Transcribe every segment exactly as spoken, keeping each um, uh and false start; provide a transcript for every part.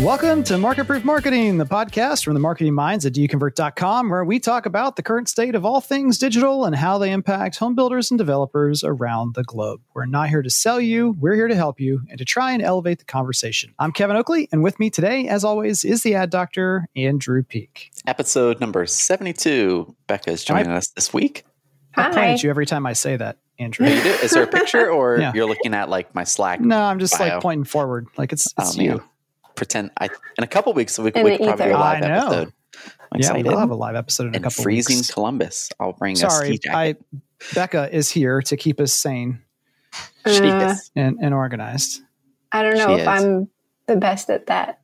Welcome to Market Proof Marketing, the podcast from the marketing minds at do you convert dot com, where we talk about the current state of all things digital and how they impact home builders and developers around the globe. We're not here to sell you. We're here to help you and to try and elevate the conversation. I'm Kevin Oakley, and with me today, as always, is the ad doctor, Andrew Peek. Episode number seventy-two. Becca is joining I, us this week. Hi. I point at you every time I say that, Andrew. Yeah, you do. Is there a picture or yeah. You're looking at like my Slack? No, I'm just bio. like pointing forward. Like it's, it's oh, you. Man. Pretend I in a couple weeks so we could probably do a live I know. episode. I'm yeah, we'll have a live episode in and a couple freezing weeks. Freezing Columbus. I'll bring Sorry, a ski jacket. I, Becca is here to keep us sane uh, she is. And, and organized. I don't know she if is. I'm the best at that.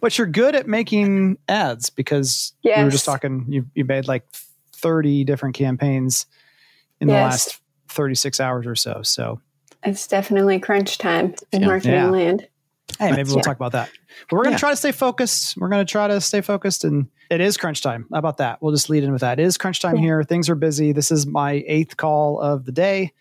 But you're good at making ads because yes. we were just talking, you, you made like thirty different campaigns in yes. the last thirty-six hours or so. So it's definitely crunch time in yeah. marketing yeah. land. Hey, maybe we'll yeah. talk about that. But we're going to yeah. try to stay focused. We're going to try to stay focused. And it is crunch time. How about that? We'll just lead in with that. It is crunch time yeah. here. Things are busy. This is my eighth call of the day.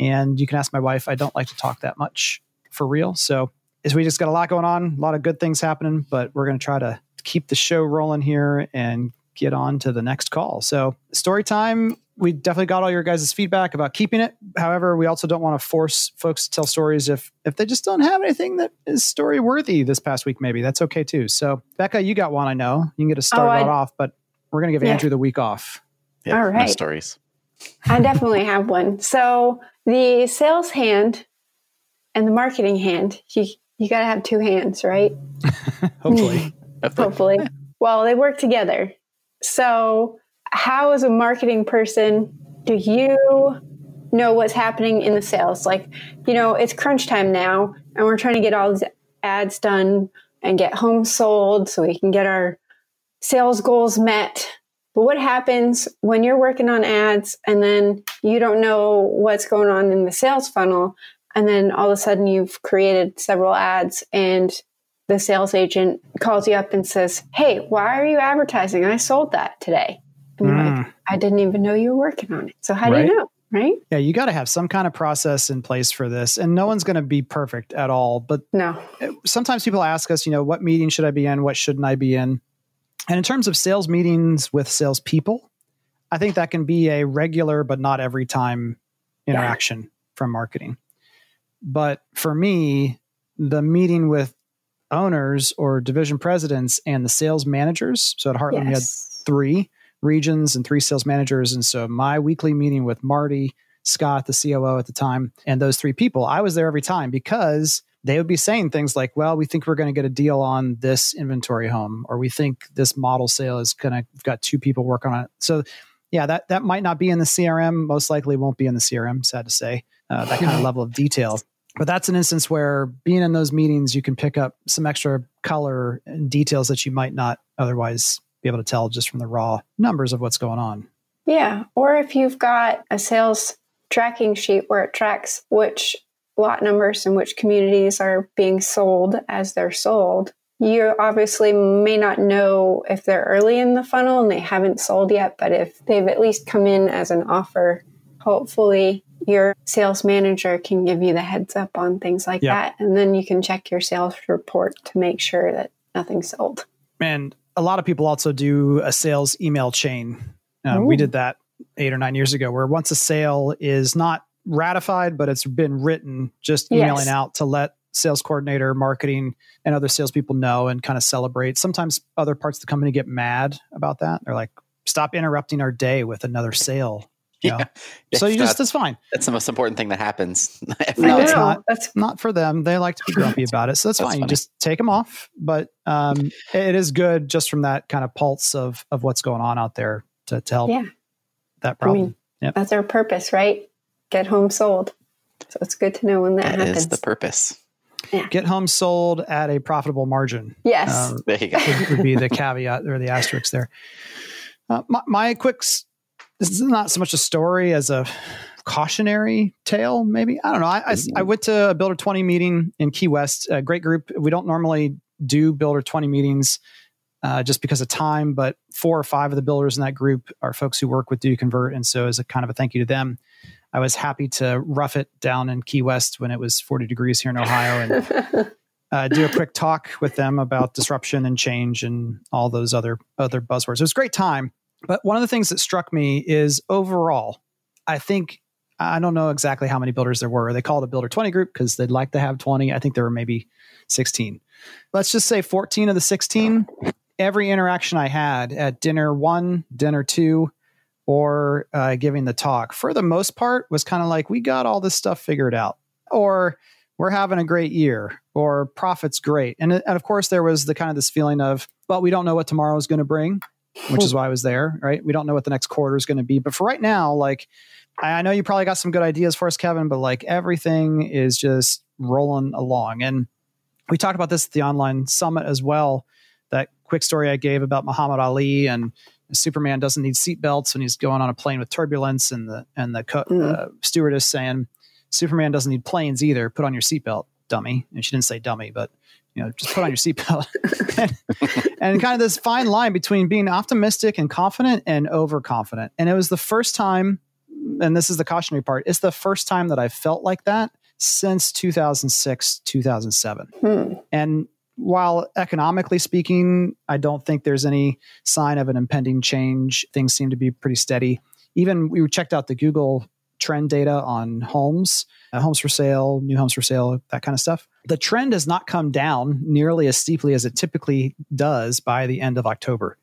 And you can ask my wife. I don't like to talk that much for real. So we just got a lot going on, a lot of good things happening. But we're going to try to keep the show rolling here and get on to the next call. So story time. We definitely got all your guys' feedback about keeping it. However, we also don't want to force folks to tell stories if if they just don't have anything that is story worthy this past week, maybe. That's okay, too. So, Becca, you got one, I know. You can get a start oh, I, off, but we're going to give yeah. Andrew the week off. Yeah, all right. No stories. I definitely have one. So the sales hand and the marketing hand, you, you got to have two hands, right? Hopefully. Hopefully. Well, they work together. So how, as a marketing person, do you know what's happening in the sales? Like, you know, it's crunch time now, and we're trying to get all these ads done and get homes sold so we can get our sales goals met. But what happens when you're working on ads and then you don't know what's going on in the sales funnel, and then all of a sudden you've created several ads and the sales agent calls you up and says, "Hey, why are you advertising? I sold that today." And you're mm. like, I didn't even know you were working on it. So how right. do you know, right? Yeah, you got to have some kind of process in place for this. And no one's going to be perfect at all. But no. sometimes people ask us, you know, what meeting should I be in? What shouldn't I be in? And in terms of sales meetings with salespeople, I think that can be a regular but not every time interaction yeah. from marketing. But for me, the meeting with owners or division presidents and the sales managers, so at Heartland yes. we had three regions and three sales managers. And so my weekly meeting with Marty Scott, the C O O at the time, and those three people, I was there every time because they would be saying things like, well, we think we're going to get a deal on this inventory home, or we think this model sale is going to, got two people working on it. So yeah, that, that might not be in the C R M, most likely won't be in the C R M, sad to say, uh, that kind of level of detail. But that's an instance where being in those meetings, you can pick up some extra color and details that you might not otherwise be able to tell just from the raw numbers of what's going on. Yeah. Or if you've got a sales tracking sheet where it tracks which lot numbers and which communities are being sold as they're sold, you obviously may not know if they're early in the funnel and they haven't sold yet, but if they've at least come in as an offer, hopefully your sales manager can give you the heads up on things like yeah. that. And then you can check your sales report to make sure that nothing's sold. And a lot of people also do a sales email chain. Uh, we did that eight or nine years ago, where once a sale is not ratified, but it's been written, just emailing yes. out to let sales coordinator, marketing, and other salespeople know and kind of celebrate. Sometimes other parts of the company get mad about that. They're like, stop interrupting our day with another sale. You yeah. know? So you just, that's fine. That's the most important thing that happens. no, it's not, that's not for them. They like to be grumpy about it. So that's, that's fine. Funny. You just take them off. But um, it is good just from that kind of pulse of, of what's going on out there to, to help yeah. that problem. I mean, yep. That's our purpose, right? Get home sold. So it's good to know when that, that happens. That is the purpose. Yeah. Get home sold at a profitable margin. Yes. Um, there you go. Would be the caveat or the asterisk there. Uh, my, my quick... This is not so much a story as a cautionary tale, maybe. I don't know. I, I, I went to a Builder twenty meeting in Key West, a great group. We don't normally do Builder twenty meetings uh, just because of time, but four or five of the builders in that group are folks who work with Do You Convert. And so as a kind of a thank you to them, I was happy to rough it down in Key West when it was forty degrees here in Ohio. And uh, do a quick talk with them about disruption and change and all those other other buzzwords. It was a great time. But one of the things that struck me is overall, I think, I don't know exactly how many builders there were. They call it a Builder twenty group because they'd like to have twenty. I think there were maybe sixteen. Let's just say fourteen of the sixteen. Every interaction I had at dinner one, dinner two, or uh, giving the talk, for the most part, was kind of like, we got all this stuff figured out, or we're having a great year, or profit's great. And, and of course, there was the kind of this feeling of, but we don't know what tomorrow is going to bring, which is why I was there, right? We don't know what the next quarter is going to be. But for right now, like, I know you probably got some good ideas for us, Kevin, but like everything is just rolling along. And we talked about this at the online summit as well, that quick story I gave about Muhammad Ali and Superman doesn't need seatbelts when he's going on a plane with turbulence, and the and the co- mm. uh, stewardess saying, Superman doesn't need planes either. Put on your seatbelt, dummy. And she didn't say dummy, but you know, just put on your seatbelt. and, and kind of this fine line between being optimistic and confident and overconfident. And it was the first time, and this is the cautionary part, it's the first time that I felt like that since two thousand six, two thousand seven. Hmm. And while economically speaking, I don't think there's any sign of an impending change. Things seem to be pretty steady. Even we checked out the Google trend data on homes, uh, homes for sale, new homes for sale, that kind of stuff. The trend has not come down nearly as steeply as it typically does by the end of October.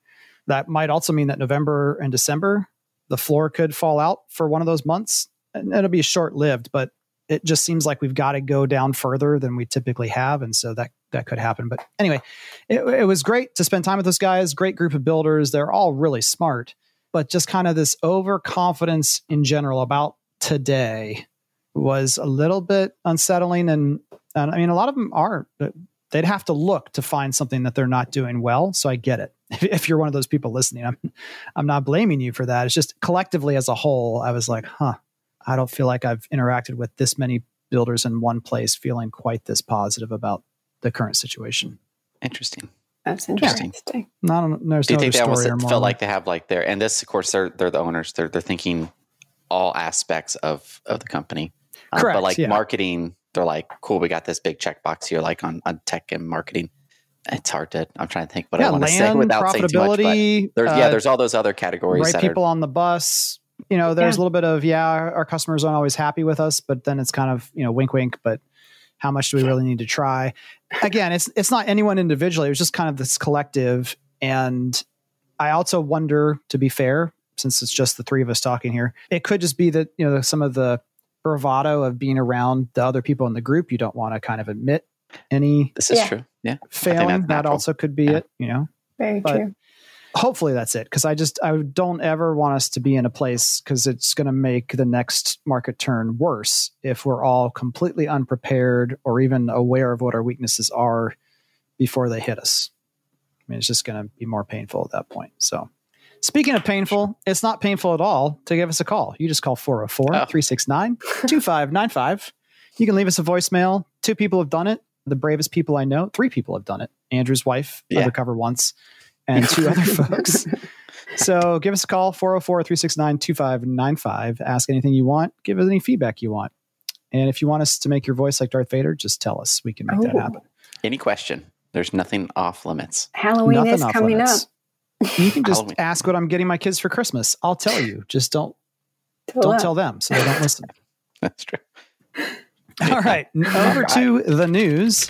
That might also mean that November and December, the floor could fall out for one of those months, and it'll be short-lived, but it just seems like we've got to go down further than we typically have. And so that, that could happen. But anyway, it, it was great to spend time with those guys. Great group of builders. They're all really smart, but just kind of this overconfidence in general about today was a little bit unsettling. And, and I mean, a lot of them are, they'd have to look to find something that they're not doing well. So I get it. If you're one of those people listening, I'm, I'm not blaming you for that. It's just collectively as a whole, I was like, huh, I don't feel like I've interacted with this many builders in one place feeling quite this positive about the current situation. Interesting. That's interesting. interesting. Not, there's no they think they almost felt like they have like their, and this, of course, they're, they're the owners. They're, they're thinking all aspects of, of the company. Um, Correct. But like yeah. marketing, they're like, cool, we got this big checkbox here, like on, on tech and marketing. It's hard to, I'm trying to think what yeah, I want to say without saying too much. But there's, uh, yeah, there's all those other categories. Right, that people are, on the bus. You know, there's yeah. a little bit of, yeah, our, our customers aren't always happy with us, but then it's kind of, you know, wink, wink, but how much do we really need to try? Again, it's it's not anyone individually. It was just kind of this collective. And I also wonder, to be fair, since it's just the three of us talking here, it could just be that, you know, some of the bravado of being around the other people in the group, you don't want to kind of admit any this is yeah. true. Yeah. failing. That also could be yeah. it, you know. Very but true. Hopefully that's it, because I just I don't ever want us to be in a place, because it's going to make the next market turn worse if we're all completely unprepared or even aware of what our weaknesses are before they hit us. I mean, it's just going to be more painful at that point. So speaking of painful, it's not painful at all to give us a call. You just call four oh four, three six nine, two five nine five. You can leave us a voicemail. Two people have done it. The bravest people I know, three people have done it. Andrew's wife, yeah. undercover once. And two other folks. So give us a call, four oh four, three six nine, two five nine five. Ask anything you want. Give us any feedback you want. And if you want us to make your voice like Darth Vader, just tell us. We can make oh. that happen. Any question. There's nothing off limits. Halloween nothing is coming limits. Up. You can just Halloween. Ask what I'm getting my kids for Christmas. I'll tell you. Just don't tell don't up. Tell them so they don't listen. That's true. All right. Over to the news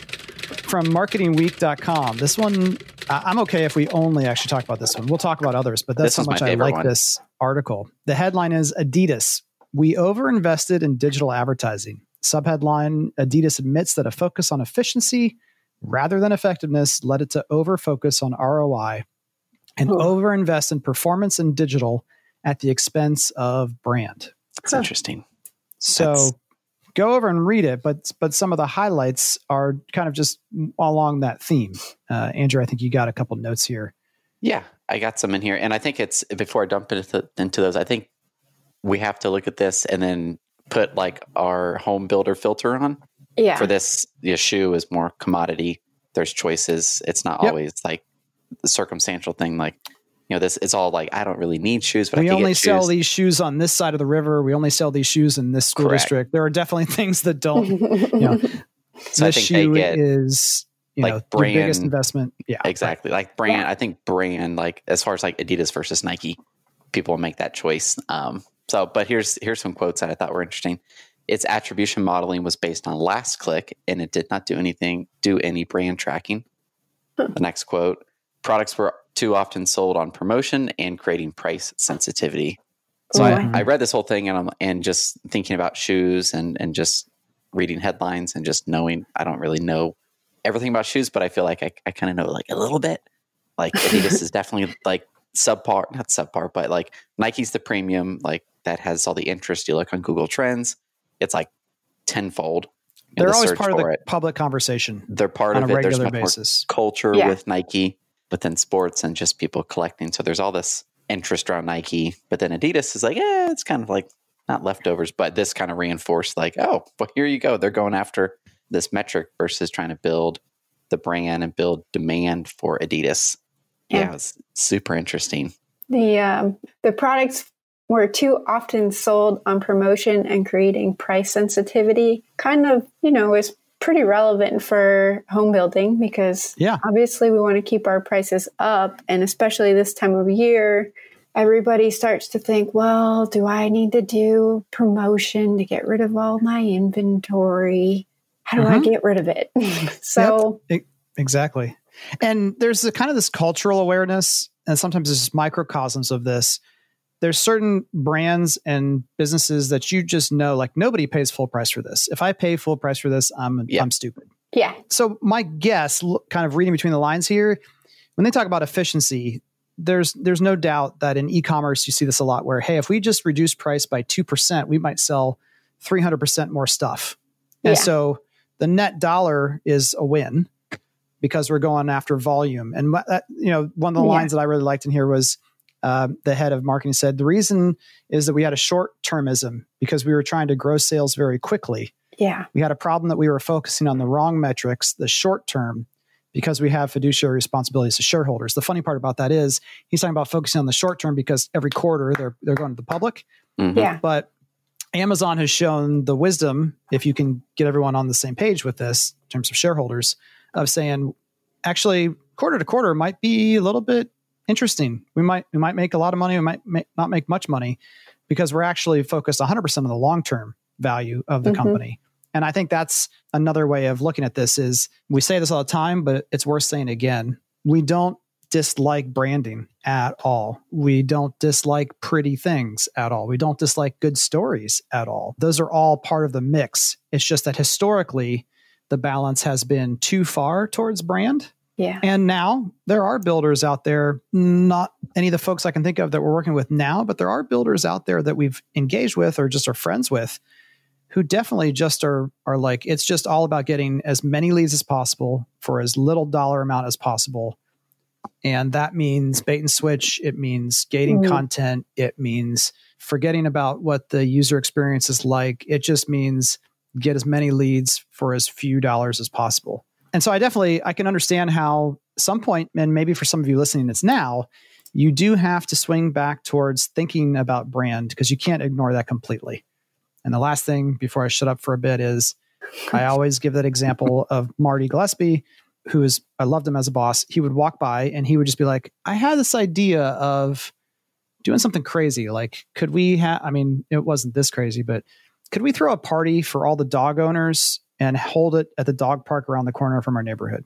from marketing week dot com. This one, I'm okay if we only actually talk about this one. We'll talk about others, but that's how much I like this article. The headline is Adidas. We overinvested in digital advertising. Subheadline, Adidas admits that a focus on efficiency rather than effectiveness led it to overfocus on R O I and oh. overinvest in performance and digital at the expense of brand. That's huh. interesting. So that's- go over and read it, but but some of the highlights are kind of just along that theme. Uh, Andrew, I think you got a couple notes here. Yeah, I got some in here. And I think it's, before I dump into, into those, I think we have to look at this and then put like our home builder filter on. Yeah. For this, the shoe is more commodity. There's choices. It's not yep. always like the circumstantial thing like, you know, this it's all like, I don't really need shoes, but we I can only get shoes. Sell these shoes on this side of the river. We only sell these shoes in this school Correct. District. There are definitely things that don't, you know, So I think they get is you like know, brand your biggest investment. Yeah, exactly. Like brand, yeah. I think brand, like as far as like Adidas versus Nike, people make that choice. Um, so, but here's here's some quotes that I thought were interesting. Its attribution modeling was based on last click, and it did not do anything, do any brand tracking. Huh. The next quote: products were too often sold on promotion and creating price sensitivity. So I, I read this whole thing and I'm and just thinking about shoes and and just reading headlines and just knowing I don't really know everything about shoes, but I feel like I, I kind of know like a little bit. Like Adidas is definitely like subpar, not subpar, but like Nike's the premium, like that has all the interest. You look on Google Trends, it's like tenfold. They're the always part of the it. public conversation. They're part on of a it. Regular There's much basis. More culture yeah. with Nike, but then sports and just people collecting. So there's all this interest around Nike, but then Adidas is like, yeah, it's kind of like not leftovers, but this kind of reinforced like, oh, well, here you go. They're going after this metric versus trying to build the brand and build demand for Adidas. Yeah, yeah it's super interesting. The um, the products were too often sold on promotion and creating price sensitivity. Kind of, you know, is pretty relevant for home building because yeah. obviously we want to keep our prices up. And especially this time of year, everybody starts to think, well, do I need to do promotion to get rid of all my inventory? How do uh-huh. I get rid of it? so yep. it, exactly. And there's a kind of this cultural awareness, and sometimes there's microcosms of this. There's certain brands and businesses that you just know, like nobody pays full price for this. If I pay full price for this, I'm yeah. I'm stupid. Yeah. So my guess, kind of reading between the lines here, when they talk about efficiency, there's there's no doubt that in e-commerce, you see this a lot where, hey, if we just reduce price by two percent, we might sell three hundred percent more stuff. And yeah. so the net dollar is a win because we're going after volume. And that, you know, one of the yeah. lines that I really liked in here was, Uh, the head of marketing said, the reason is that we had a short-termism because we were trying to grow sales very quickly. Yeah. We had a problem that we were focusing on the wrong metrics, the short term, because we have fiduciary responsibilities to shareholders. The funny part about that is he's talking about focusing on the short term because every quarter they're they're going to the public. Mm-hmm. Yeah. But Amazon has shown the wisdom, if you can get everyone on the same page with this in terms of shareholders, of saying, actually, quarter to quarter might be a little bit interesting. We might we might make a lot of money. We might make, not make much money because we're actually focused one hundred percent on the long-term value of the mm-hmm. company. And I think that's another way of looking at this is we say this all the time, but it's worth saying again. We don't dislike branding at all. We don't dislike pretty things at all. We don't dislike good stories at all. Those are all part of the mix. It's just that historically, the balance has been too far towards brand. Yeah. And now there are builders out there, not any of the folks I can think of that we're working with now, but there are builders out there that we've engaged with or just are friends with who definitely just are are like, it's just all about getting as many leads as possible for as little dollar amount as possible. And that means bait and switch. It means gating mm. content. It means forgetting about what the user experience is like. It just means get as many leads for as few dollars as possible. And so I definitely, I can understand how some point, and maybe for some of you listening, it's now, you do have to swing back towards thinking about brand because you can't ignore that completely. And the last thing before I shut up for a bit is I always give that example of Marty Gillespie, who is, I loved him as a boss. He would walk by and he would just be like, I had this idea of doing something crazy. Like, could we have, I mean, it wasn't this crazy, but could we throw a party for all the dog owners and hold it at the dog park around the corner from our neighborhood?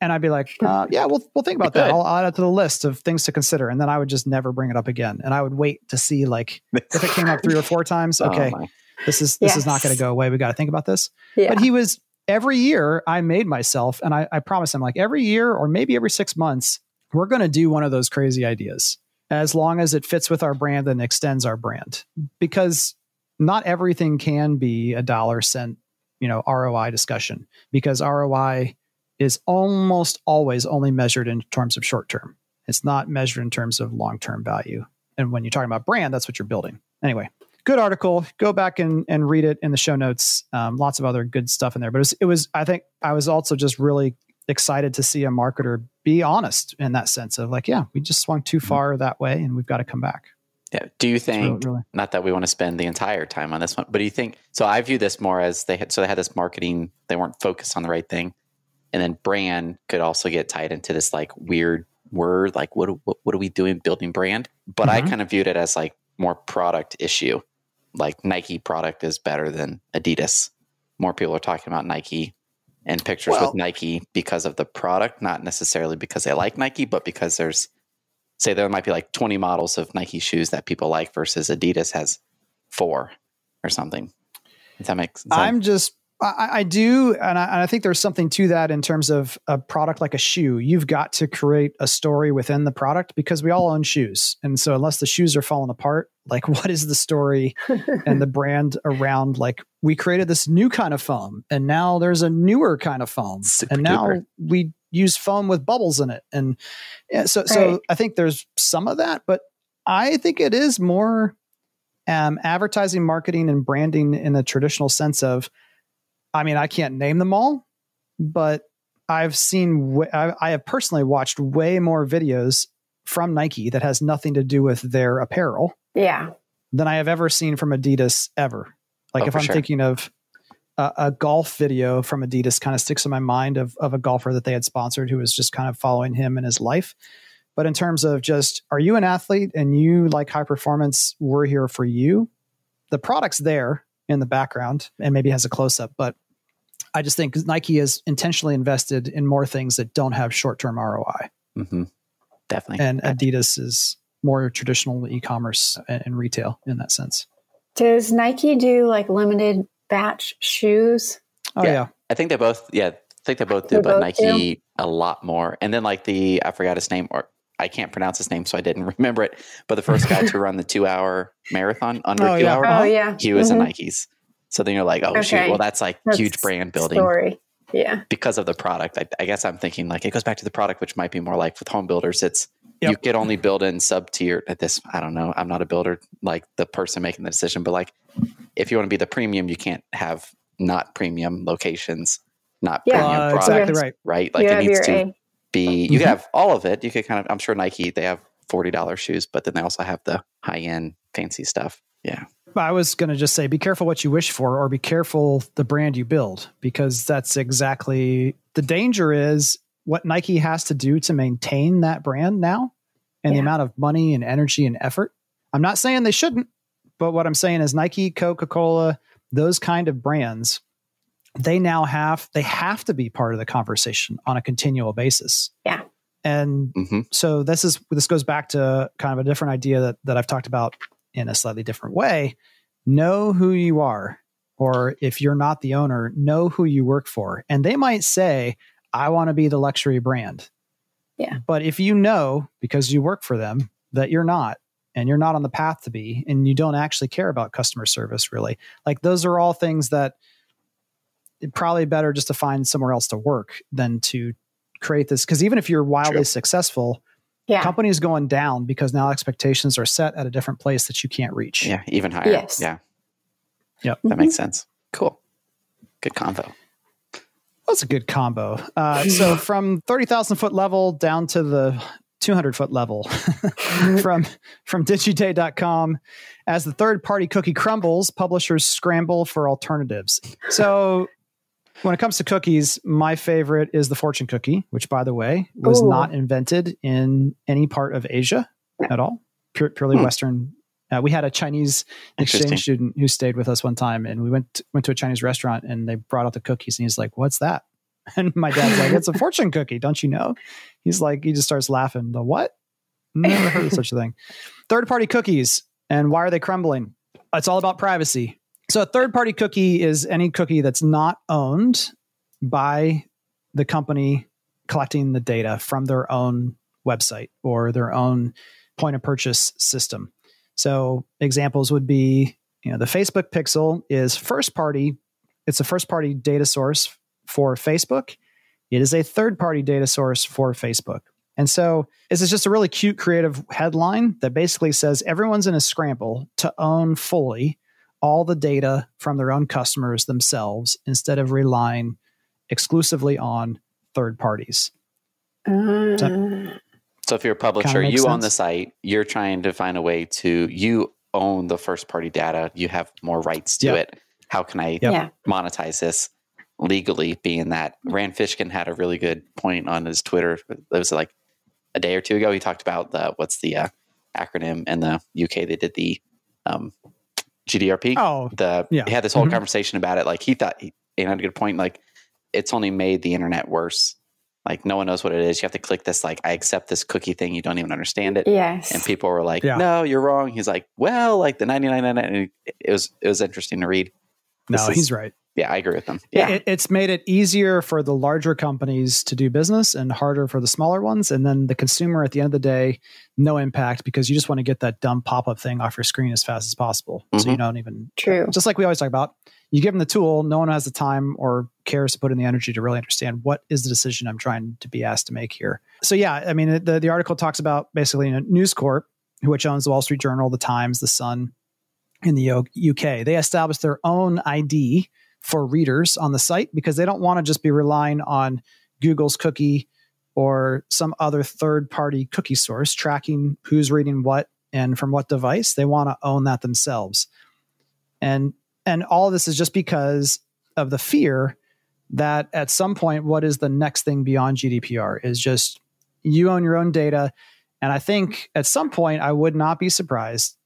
And I'd be like, uh, yeah, we'll we'll think about that. I'll add it to the list of things to consider. And then I would just never bring it up again. And I would wait to see like if it came up three or four times. Okay, oh this is this yes. is not going to go away. We got to think about this. Yeah. But he was, every year I made myself, and I, I promised him like every year or maybe every six months, we're going to do one of those crazy ideas as long as it fits with our brand and extends our brand. Because not everything can be a dollar cent you know, R O I discussion, because R O I is almost always only measured in terms of short term. It's not measured in terms of long-term value. And when you're talking about brand, that's what you're building. Anyway, good article. Go back and, and read it in the show notes. Um, lots of other good stuff in there. But it was, it was, I think I was also just really excited to see a marketer be honest in that sense of like, yeah, we just swung too far that way and we've got to come back. Yeah. Do you think, really, really. not that we want to spend the entire time on this one, but do you think, so I view this more as they had, so they had this marketing, they weren't focused on the right thing. And then brand could also get tied into this like weird word, like what, what, what are we doing building brand? But mm-hmm. I kind of viewed it as like more product issue, like Nike product is better than Adidas. More people are talking about Nike and pictures well, with Nike because of the product, not necessarily because they like Nike, but because there's, say there might be like twenty models of Nike shoes that people like versus Adidas has four or something. Does that make sense? I'm just, I, I do. And I, and I think there's something to that in terms of a product like a shoe. You've got to create a story within the product because we all own shoes. And so unless the shoes are falling apart, like what is the story and the brand around, like we created this new kind of foam and now there's a newer kind of foam Super and now duper. we use foam with bubbles in it. And yeah, so, right. so I think there's some of that, but I think it is more um, advertising, marketing, and branding in the traditional sense of, I mean, I can't name them all, but I've seen, w- I, I have personally watched way more videos from Nike that has nothing to do with their apparel yeah. than I have ever seen from Adidas ever. Like oh, if I'm sure. thinking of a, a golf video from Adidas kind of sticks in my mind of, of a golfer that they had sponsored who was just kind of following him in his life. But in terms of just, are you an athlete and you like high performance? We're here for you. The product's there in the background and maybe has a close up, but I just think Nike is intentionally invested in more things that don't have short-term R O I. Mm-hmm. Definitely. And Adidas is more traditional e-commerce and retail in that sense. Does Nike do like limited batch shoes? Oh yeah. yeah. I think they both, yeah, I think they both do, they but both Nike do. a lot more. And then like the, I forgot his name or I can't pronounce his name, so I didn't remember it. But the first guy to run the two-hour marathon, under oh, two yeah. hour, oh, yeah. he was mm-hmm. in Nikes. So then you're like, oh, okay. shoot, well, that's like that's huge brand building. Story. Yeah. Because of the product. I, I guess I'm thinking like it goes back to the product, which might be more like with home builders. It's yep. you could only build in sub-tier at this. I don't know. I'm not a builder, like the person making the decision. But like if you want to be the premium, you can't have not premium locations, not yeah. premium uh, products. Exactly right. Right? Like you it needs to... A. be you mm-hmm. have all of it. You could kind of, I'm sure Nike, they have forty dollars shoes, but then they also have the high end fancy stuff. Yeah. I was going to just say, be careful what you wish for, or be careful the brand you build, because that's exactly the danger is what Nike has to do to maintain that brand now and yeah. the amount of money and energy and effort. I'm not saying they shouldn't, but what I'm saying is Nike, Coca-Cola, those kind of brands, they now have, they have to be part of the conversation on a continual basis. Yeah. And mm-hmm. so this is, this goes back to kind of a different idea that, that I've talked about in a slightly different way. Know who you are, or if you're not the owner, know who you work for. And they might say, I want to be the luxury brand. Yeah. But if you know, because you work for them, that you're not, and you're not on the path to be, and you don't actually care about customer service, really, like those are all things that it's probably better just to find somewhere else to work than to create this. Because even if you're wildly True. successful, yeah. company's going down because now expectations are set at a different place that you can't reach. Yeah, even higher. Yes. Yeah. Yep. That mm-hmm. makes sense. Cool. Good combo. That's a good combo. Uh, so from thirty thousand foot level down to the two hundred foot level from, from digiday dot com. As the third party cookie crumbles, publishers scramble for alternatives. So... When it comes to cookies, my favorite is the fortune cookie, which, by the way, was Ooh. not invented in any part of Asia at all, pure, purely hmm. Western. Uh, we had a Chinese exchange student who stayed with us one time, and we went to, went to a Chinese restaurant, and they brought out the cookies, and he's like, what's that? And my dad's like, it's a fortune cookie, don't you know? He's like, he just starts laughing. The what? Never heard of such a thing. Third-party cookies, and why are they crumbling? It's all about privacy. So a third-party cookie is any cookie that's not owned by the company collecting the data from their own website or their own point-of-purchase system. So examples would be, you know, the Facebook pixel is first-party. It's a first-party data source for Facebook. It is a third-party data source for Facebook. And so this is just a really cute, creative headline that basically says everyone's in a scramble to own fully all the data from their own customers themselves instead of relying exclusively on third parties. Uh, does, that, So if you're a publisher, you own the site, you're trying to find a way to, you own the first party data, you have more rights to yep. it. How can I yep. monetize this legally? Being that Rand Fishkin had a really good point on his Twitter. It was like a day or two ago. He talked about the, what's the uh, acronym in the U K? They did the um, G D P R. Oh, the, yeah. He had this whole mm-hmm. conversation about it. Like he thought, he, and had a good point. Like it's only made the internet worse. Like no one knows what it is. You have to click this, like, I accept this cookie thing. You don't even understand it. Yes. And people were like, yeah. no, you're wrong. He's like, well, like the ninety-nine, it was, it was interesting to read. This no, is, he's right. Yeah, I agree with him. Yeah. It, it's made it easier for the larger companies to do business and harder for the smaller ones. And then the consumer at the end of the day, no impact, because you just want to get that dumb pop-up thing off your screen as fast as possible. Mm-hmm. So you don't even... True. Just like we always talk about, you give them the tool, no one has the time or cares to put in the energy to really understand what is the decision I'm trying to be asked to make here. So yeah, I mean, the, the article talks about basically, you know, News Corp, which owns the Wall Street Journal, the Times, the Sun, in the U K. They established their own I D for readers on the site because they don't want to just be relying on Google's cookie or some other third-party cookie source tracking who's reading what and from what device. They want to own that themselves. And and all of this is just because of the fear that at some point, what is the next thing beyond G D P R is just you own your own data. And I think at some point, I would not be surprised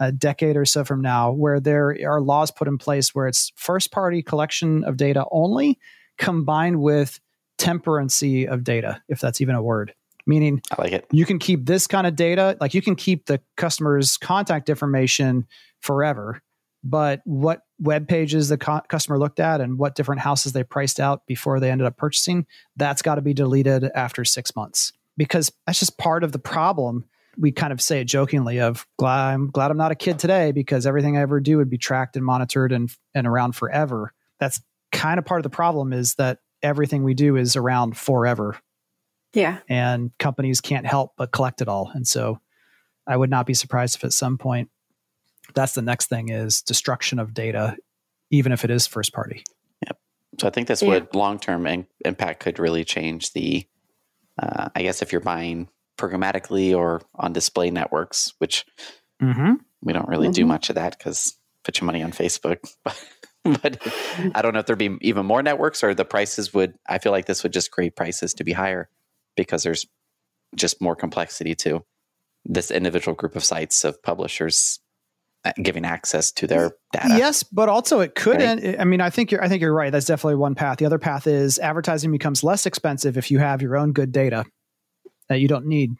a decade or so from now, where there are laws put in place where it's first-party collection of data only combined with temperancy of data, if that's even a word. Meaning, I like it. You can keep this kind of data, like you can keep the customer's contact information forever, but what web pages the co- customer looked at and what different houses they priced out before they ended up purchasing, that's got to be deleted after six months. Because that's just part of the problem. We kind of say it jokingly of, glad, I'm glad I'm not a kid today because everything I ever do would be tracked and monitored and and around forever. That's kind of part of the problem, is that everything we do is around forever. Yeah. And companies can't help but collect it all. And so I would not be surprised if at some point that's the next thing, is destruction of data, even if it is first party. Yep. So I think that's yeah. what long-term in- impact could really change the, uh, I guess if you're buying programmatically or on display networks, which mm-hmm. we don't really mm-hmm. do much of that because put your money on Facebook. But I don't know if there'd be even more networks, or the prices would, I feel like this would just create prices to be higher because there's just more complexity to this individual group of sites of publishers giving access to their data. Yes, but also it could. Right? End, I mean, I think you're. I think you're right. That's definitely one path. The other path is advertising becomes less expensive if you have your own good data that you don't need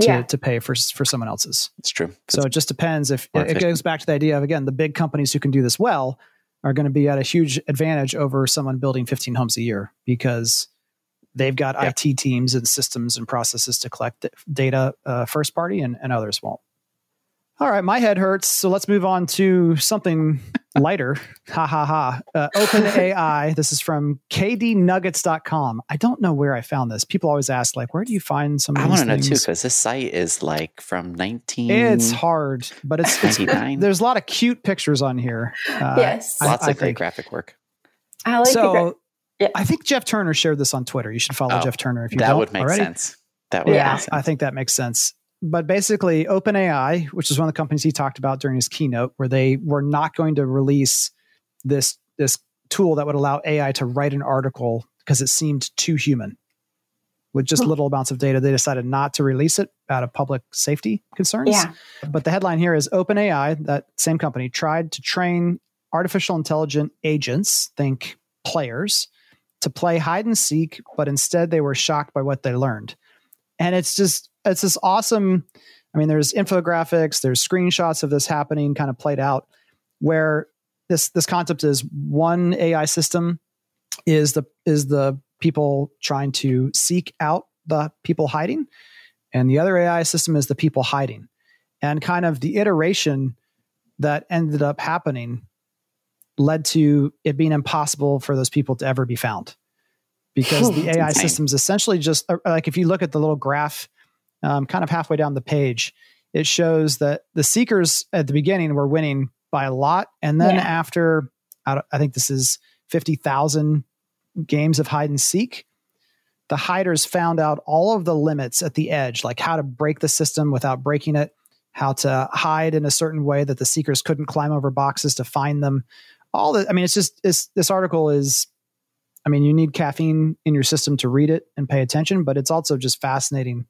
to, yeah. to pay for for someone else's. It's true. So it's it just depends if it, it goes back to the idea of, again, the big companies who can do this well are going to be at a huge advantage over someone building fifteen homes a year because they've got yeah. I T teams and systems and processes to collect data uh, first party, and, and others won't. All right, my head hurts. So let's move on to something lighter. Ha ha ha. Uh, OpenAI. This is from k d nuggets dot com. I don't know where I found this. People always ask, like, where do you find some of these I want to know too, because this site is like from nineteen. It's hard, but it's, it's there's a lot of cute pictures on here. Uh, yes. I, Lots I, of I great think. graphic work. I like so, the gra- yeah. I think Jeff Turner shared this on Twitter. You should follow oh, Jeff Turner if you that don't would make already. sense. That would yeah, make sense. I think that makes sense. But basically, OpenAI, which is one of the companies he talked about during his keynote, where they were not going to release this this tool that would allow A I to write an article because it seemed too human. With just hmm. little amounts of data, they decided not to release it out of public safety concerns. Yeah. But the headline here is OpenAI, that same company, tried to train artificial intelligent agents, think players, to play hide and seek, but instead they were shocked by what they learned. And it's just... It's this awesome, I mean, there's infographics, there's screenshots of this happening kind of played out, where this this concept is one A I system is the is the people trying to seek out the people hiding, and the other A I system is the people hiding. And kind of the iteration that ended up happening led to it being impossible for those people to ever be found. Because the A I system's essentially just, like if you look at the little graph, Um, kind of halfway down the page, it shows that the seekers at the beginning were winning by a lot. And then yeah. after, I, I think this is fifty thousand games of hide and seek, the hiders found out all of the limits at the edge, like how to break the system without breaking it, how to hide in a certain way that the seekers couldn't climb over boxes to find them. All the, I mean, it's just, it's, this article is, I mean, you need caffeine in your system to read it and pay attention, but it's also just fascinating.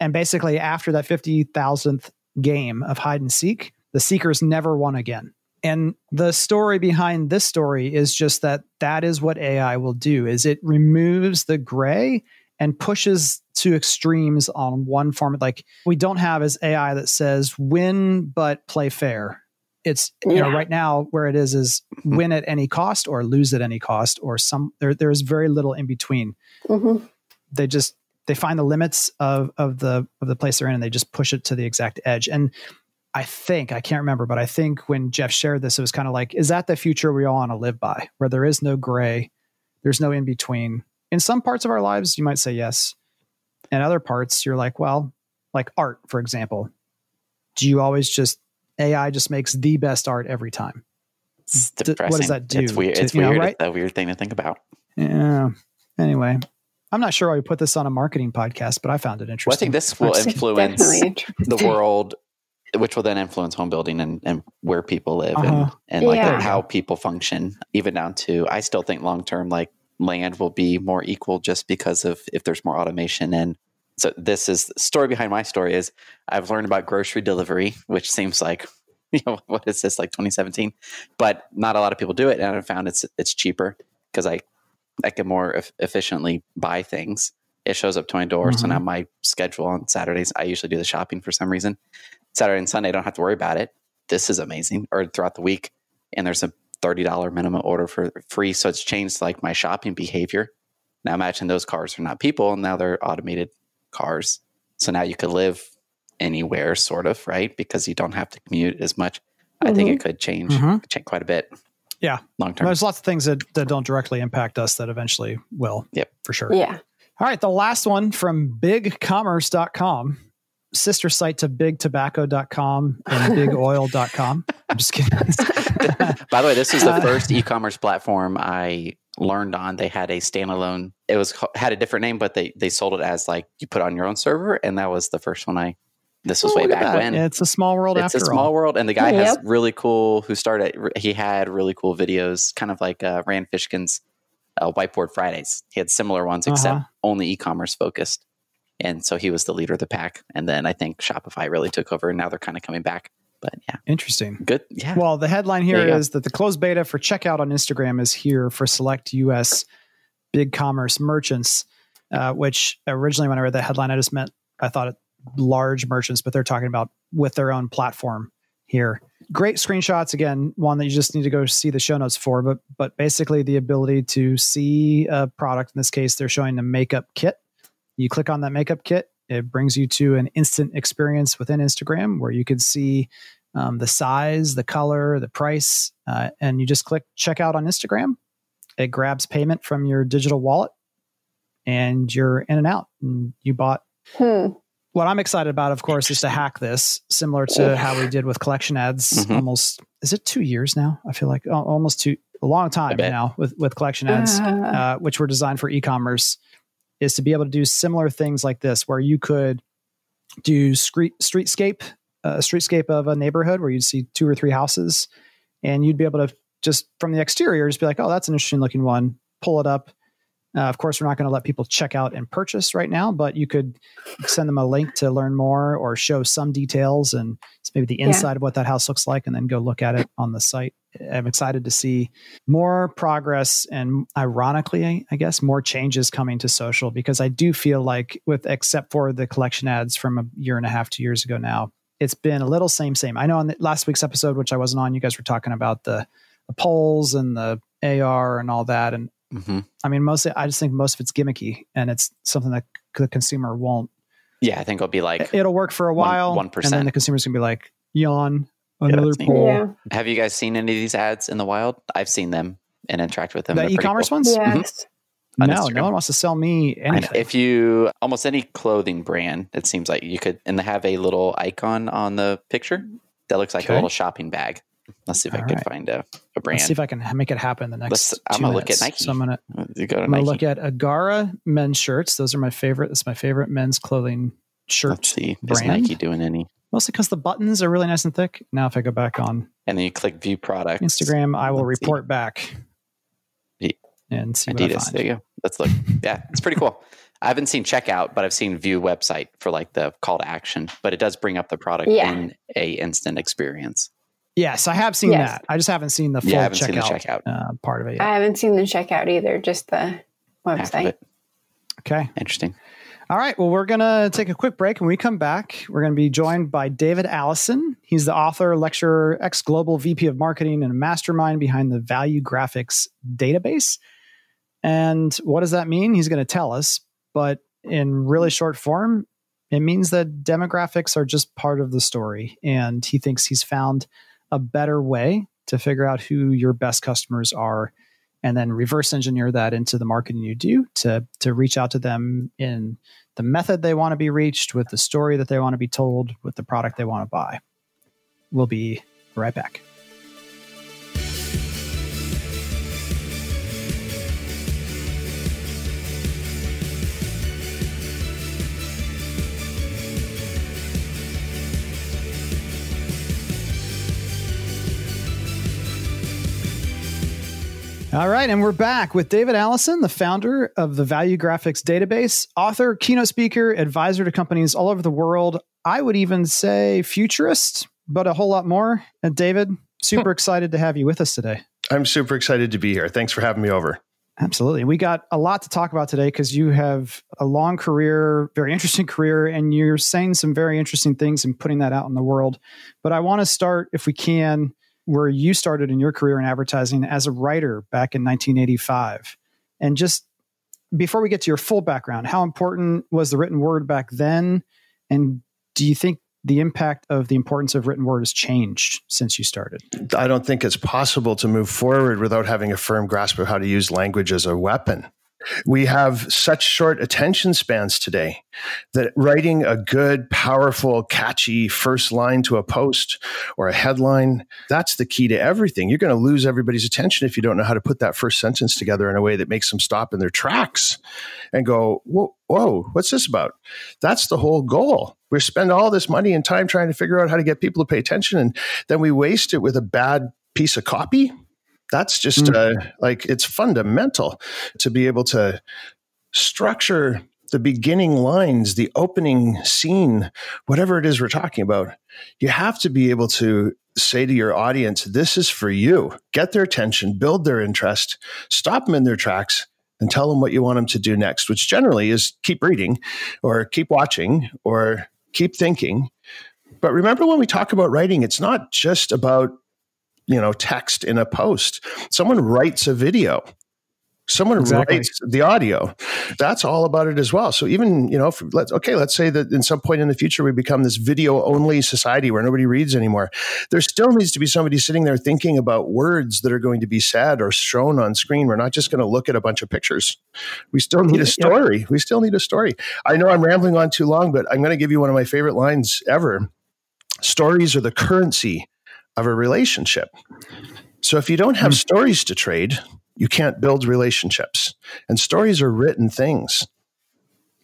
And basically after that fifty thousandth game of hide and seek, the seekers never won again. And the story behind this story is just that that is what A I will do, is it removes the gray and pushes to extremes on one form. Like we don't have as A I that says win, but play fair. It's, you yeah. know, right now where it is, is win at any cost or lose at any cost, or some, there, there's very little in between. Mm-hmm. They just, they find the limits of, of the, of the place they're in, and they just push it to the exact edge. And I think, I can't remember, but I think when Jeff shared this, it was kind of like, is that the future we all want to live by, where there is no gray, there's no in between? In some parts of our lives, you might say yes. In other parts, you're like, well, like art, for example, do you always just, A I just makes the best art every time? It's depressing. What does that do? It's weird. To, it's weird. Know, right? It's a weird thing to think about. Yeah. Anyway, I'm not sure why we put this on a marketing podcast, but I found it interesting. Well, I think this will influence the world, which will then influence home building and, and where people live uh-huh. and, and like yeah. the, how people function, even down to, I still think long-term, like land will be more equal just because of if there's more automation. And so this is the story behind my story is I've learned about grocery delivery, which seems like, you know, what is this, like twenty seventeen, but not a lot of people do it. And I found it's, it's cheaper because I, I can more e- efficiently buy things. It shows up to my door. Mm-hmm. So now my schedule on Saturdays, I usually do the shopping for some reason. Saturday and Sunday, I don't have to worry about it. This is amazing. Or throughout the week. And there's a thirty dollars minimum order for free. So it's changed like my shopping behavior. Now imagine those cars are not people and now they're automated cars. So now you could live anywhere, sort of, right? Because you don't have to commute as much. Mm-hmm. I think it could change, mm-hmm. change quite a bit. Yeah. Long term. There's lots of things that, that don't directly impact us that eventually will. Yep. For sure. Yeah. All right. The last one from big commerce dot com. Sister site to big tobacco dot com and big oil dot com. I'm just kidding. By the way, this is the first e-commerce platform I learned on. They had a standalone, it was had a different name, but they they sold it as like you put on your own server. And that was the first one I, this was oh, way back that. when. It's a small world it's after all. It's a small all. world. And the guy yep. has really cool, who started, he had really cool videos, kind of like uh, Rand Fishkin's uh, Whiteboard Fridays. He had similar ones, except uh-huh. only e-commerce focused. And so he was the leader of the pack. And then I think Shopify really took over. And now they're kind of coming back. But yeah. Interesting. Good. Yeah. Well, the headline here is that the closed beta for checkout on Instagram is here for select U S big commerce merchants, uh, which originally when I read that headline, I just meant, I thought it, large merchants, but they're talking about with their own platform here. Great screenshots. Again, one that you just need to go see the show notes for, but, but basically the ability to see a product. In this case, they're showing the makeup kit. You click on that makeup kit, it brings you to an instant experience within Instagram where you can see um, the size, the color, the price, uh, and you just click checkout on Instagram. It grabs payment from your digital wallet and you're in and out. And you bought. Hmm. What I'm excited about, of course, is to hack this, similar to how we did with collection ads mm-hmm. almost, is it two years now? I feel like almost two, a long time now with, with collection ads, uh. Uh, which were designed for e-commerce. Is to be able to do similar things like this, where you could do street, streetscape, a uh, streetscape of a neighborhood where you'd see two or three houses, and you'd be able to just from the exterior, just be like, oh, that's an interesting looking one. Pull it up. Uh, of course, we're not going to let people check out and purchase right now, but you could send them a link to learn more or show some details and it's maybe the inside yeah. of what that house looks like, and then go look at it on the site. I'm excited to see more progress and ironically, I guess, more changes coming to social, because I do feel like with, except for the collection ads from a year and a half, two years ago now, it's been a little same, same. I know on the, last week's episode, which I wasn't on, you guys were talking about the, the polls and the A R and all that. And mm-hmm. I mean, mostly, I just think most of it's gimmicky and it's something that the consumer won't. Yeah. I think it'll be like, it'll work for a while. One, one percent. And then the consumer's gonna be like, yawn. Another poll. Yeah. Have you guys seen any of these ads in the wild? I've seen them and interact with them. The They're e-commerce cool. ones? Yes. Mm-hmm. On no, Instagram. No one wants to sell me anything. If you, almost any clothing brand, it seems like you could, and they have a little icon on the picture that looks like okay. a little shopping bag. Let's see if All I right. can find a, a brand. Let's see if I can make it happen the next Let's, two I'm going to look at Nike. So I'm going to go look at Agara men's shirts. Those are my favorite. That's my favorite men's clothing shirt Let's see. brand. Is Nike doing any? Mostly because the buttons are really nice and thick. Now if I go back on. And then you click view products. Instagram, I will Let's report see. back. And see Adidas, what I find. There you go. Let's look. Yeah, it's pretty cool. I haven't seen checkout, but I've seen view website for like the call to action, but it does bring up the product yeah. in a instant experience. Yes, I have seen yes. that. I just haven't seen the full yeah, checkout, seen the checkout. Uh, part of it yet. I haven't seen the checkout either, just the website. Okay. Interesting. All right. Well, we're going to take a quick break. When we come back, we're going to be joined by David Allison. He's the author, lecturer, ex-global V P of marketing, and a mastermind behind the Value Graphics Database. And what does that mean? He's going to tell us, but in really short form, it means that demographics are just part of the story. And he thinks he's found a better way to figure out who your best customers are and then reverse engineer that into the marketing you do to, to reach out to them in the method they want to be reached, with the story that they want to be told, with the product they want to buy. We'll be right back. All right, and we're back with David Allison, the founder of the Value Graphics Database, author, keynote speaker, advisor to companies all over the world. I would even say futurist, but a whole lot more. And David, super excited to have you with us today. I'm super excited to be here. Thanks for having me over. Absolutely. We got a lot to talk about today because you have a long career, very interesting career, and you're saying some very interesting things and putting that out in the world. But I want to start, if we can, where you started in your career in advertising as a writer back in nineteen eighty-five. And just before we get to your full background, how important was the written word back then? And do you think the impact of the importance of written word has changed since you started? I don't think it's possible to move forward without having a firm grasp of how to use language as a weapon. We have such short attention spans today that writing a good, powerful, catchy first line to a post or a headline, that's the key to everything. You're going to lose everybody's attention if you don't know how to put that first sentence together in a way that makes them stop in their tracks and go, whoa, whoa, what's this about? That's the whole goal. We spend all this money and time trying to figure out how to get people to pay attention, and then we waste it with a bad piece of copy. That's just uh, like, it's fundamental to be able to structure the beginning lines, the opening scene, whatever it is we're talking about. You have to be able to say to your audience, this is for you. Get their attention, build their interest, stop them in their tracks, and tell them what you want them to do next, which generally is keep reading or keep watching or keep thinking. But remember, when we talk about writing, it's not just about you know, text in a post. Someone writes a video. Someone exactly. writes the audio. That's all about it as well. So even, you know, if let's, okay, let's say that in some point in the future, we become this video only society where nobody reads anymore. There still needs to be somebody sitting there thinking about words that are going to be said or shown on screen. We're not just going to look at a bunch of pictures. We still need a story. Yeah. We still need a story. I know I'm rambling on too long, but I'm going to give you one of my favorite lines ever. Stories are the currency of a relationship. So if you don't have mm. stories to trade, you can't build relationships. And stories are written things.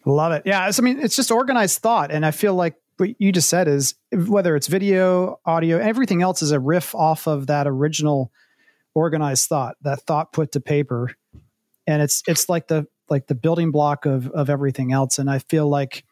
Love it. Yeah. I mean, it's just organized thought. And I feel like what you just said is, whether it's video, audio, everything else is a riff off of that original organized thought, that thought put to paper. And it's, it's like the, like the building block of, of everything else. And I feel like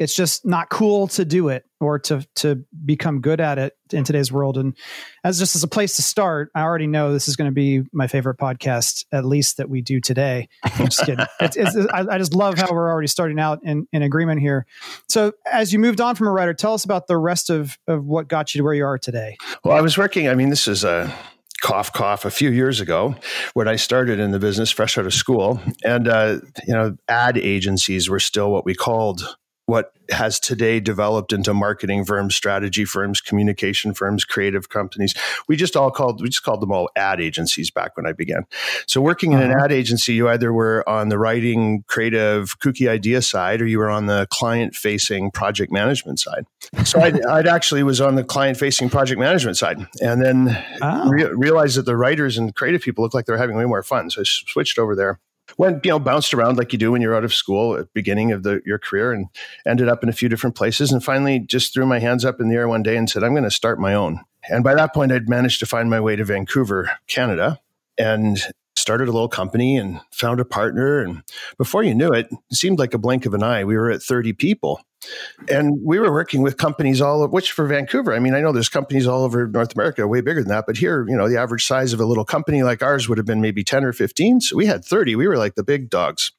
it's just not cool to do it or to to become good at it in today's world. And as just as a place to start, I already know this is going to be my favorite podcast, at least that we do today. I'm just kidding. It's, it's, I, I just love how we're already starting out in, in agreement here. So as you moved on from a writer, tell us about the rest of, of what got you to where you are today. Well, I was working. I mean, this is a cough, cough, a few years ago when I started in the business fresh out of school. And, uh, you know, ad agencies were still what we called what has today developed into marketing firms, strategy firms, communication firms, creative companies. We just all called, we just called them all ad agencies back when I began. So working in an ad agency, you either were on the writing, creative, kooky idea side, or you were on the client-facing project management side. So I'd, I'd actually was on the client-facing project management side, and then oh. re- realized that the writers and creative people looked like they're having way more fun. So I switched over there. Went, you know, bounced around like you do when you're out of school at the beginning of the, your career, and ended up in a few different places, and finally just threw my hands up in the air one day and said, I'm going to start my own. And by that point, I'd managed to find my way to Vancouver, Canada, and started a little company and found a partner. And before you knew it, it seemed like a blink of an eye. We were at thirty people. And we were working with companies all of which for Vancouver. I mean, I know there's companies all over North America way bigger than that, but here, you know, the average size of a little company like ours would have been maybe ten or fifteen. So we had thirty. We were like the big dogs.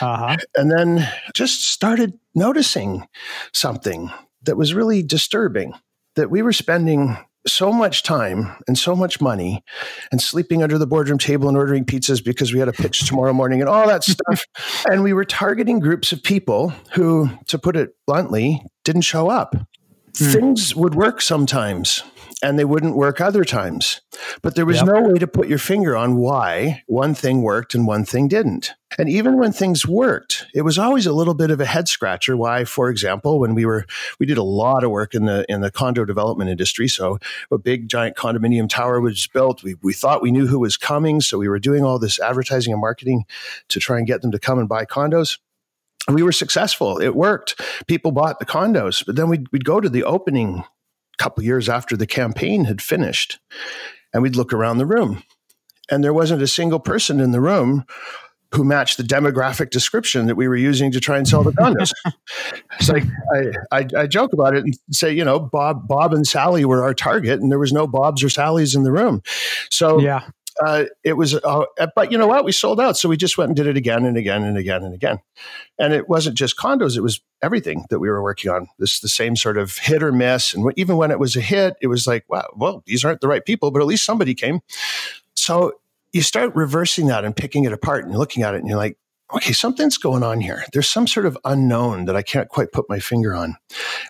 Uh-huh. And then just started noticing something that was really disturbing, that we were spending so much time and so much money and sleeping under the boardroom table and ordering pizzas because we had a pitch tomorrow morning and all that stuff. And we were targeting groups of people who, to put it bluntly, didn't show up. Mm. Things would work sometimes and they wouldn't work other times, but there was yep. no way to put your finger on why one thing worked and one thing didn't. And even when things worked, it was always a little bit of a head scratcher. Why, for example, when we were, we did a lot of work in the, in the condo development industry. So a big giant condominium tower was built. We, we thought we knew who was coming. So we were doing all this advertising and marketing to try and get them to come and buy condos. And we were successful. It worked. People bought the condos, but then we'd, we'd go to the opening a couple of years after the campaign had finished, and we'd look around the room, and there wasn't a single person in the room who matched the demographic description that we were using to try and sell the condos. It's like, I, I, I joke about it and say, you know, Bob, Bob and Sally were our target, and there was no Bobs or Sallys in the room. So yeah, uh, it was, uh, but you know what? We sold out. So we just went and did it again and again and again and again. And it wasn't just condos. It was everything that we were working on. This, the same sort of hit or miss. And even when it was a hit, it was like, wow, well, these aren't the right people, but at least somebody came. So you start reversing that and picking it apart and looking at it and you're like, okay, something's going on here. There's some sort of unknown that I can't quite put my finger on.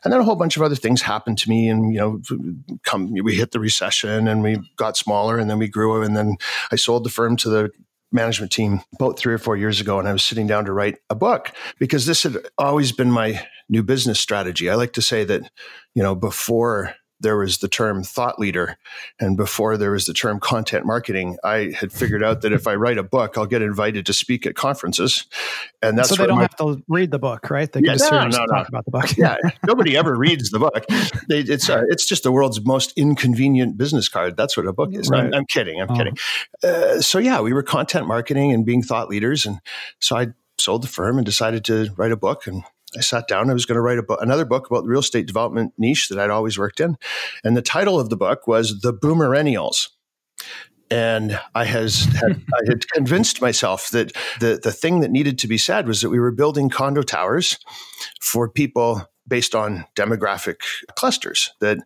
And then a whole bunch of other things happened to me, and, you know, come, we hit the recession and we got smaller and then we grew. And then I sold the firm to the management team about three or four years ago. And I was sitting down to write a book because this had always been my new business strategy. I like to say that, you know, before there was the term thought leader, and before there was the term content marketing, I had figured out that if I write a book, I'll get invited to speak at conferences. And that's so they don't my, have to read the book, right? They can yeah, just no, no, no. talk about the book. Yeah, nobody ever reads the book. They, it's uh, it's just the world's most inconvenient business card. That's what a book is. Right. I'm, I'm kidding. I'm oh. kidding. Uh, so yeah, we were content marketing and being thought leaders, and so I sold the firm and decided to write a book. And I sat down. I was going to write a bu- another book about the real estate development niche that I'd always worked in. And the title of the book was The Boomerennials. And I, has, had, I had convinced myself that the, the thing that needed to be said was that we were building condo towers for people based on demographic clusters. That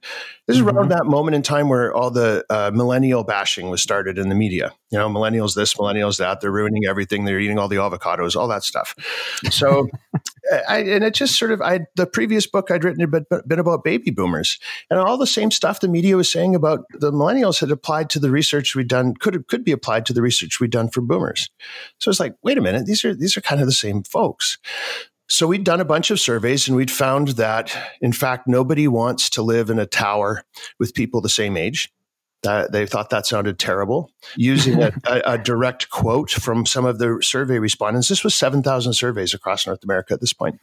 this is around that moment in time where all the uh, millennial bashing was started in the media. You know, millennials this, millennials that, they're ruining everything. They're eating all the avocados, all that stuff. So, I, and it just sort of, I, the previous book I'd written had been, been about baby boomers, and all the same stuff the media was saying about the millennials had applied to the research we'd done, could could be applied to the research we'd done for boomers. So it's like, wait a minute, these are these are kind of the same folks. So we'd done a bunch of surveys and we'd found that, in fact, nobody wants to live in a tower with people the same age. Uh, they thought that sounded terrible. Using a, a, a direct quote from some of the survey respondents, this was seven thousand surveys across North America at this point.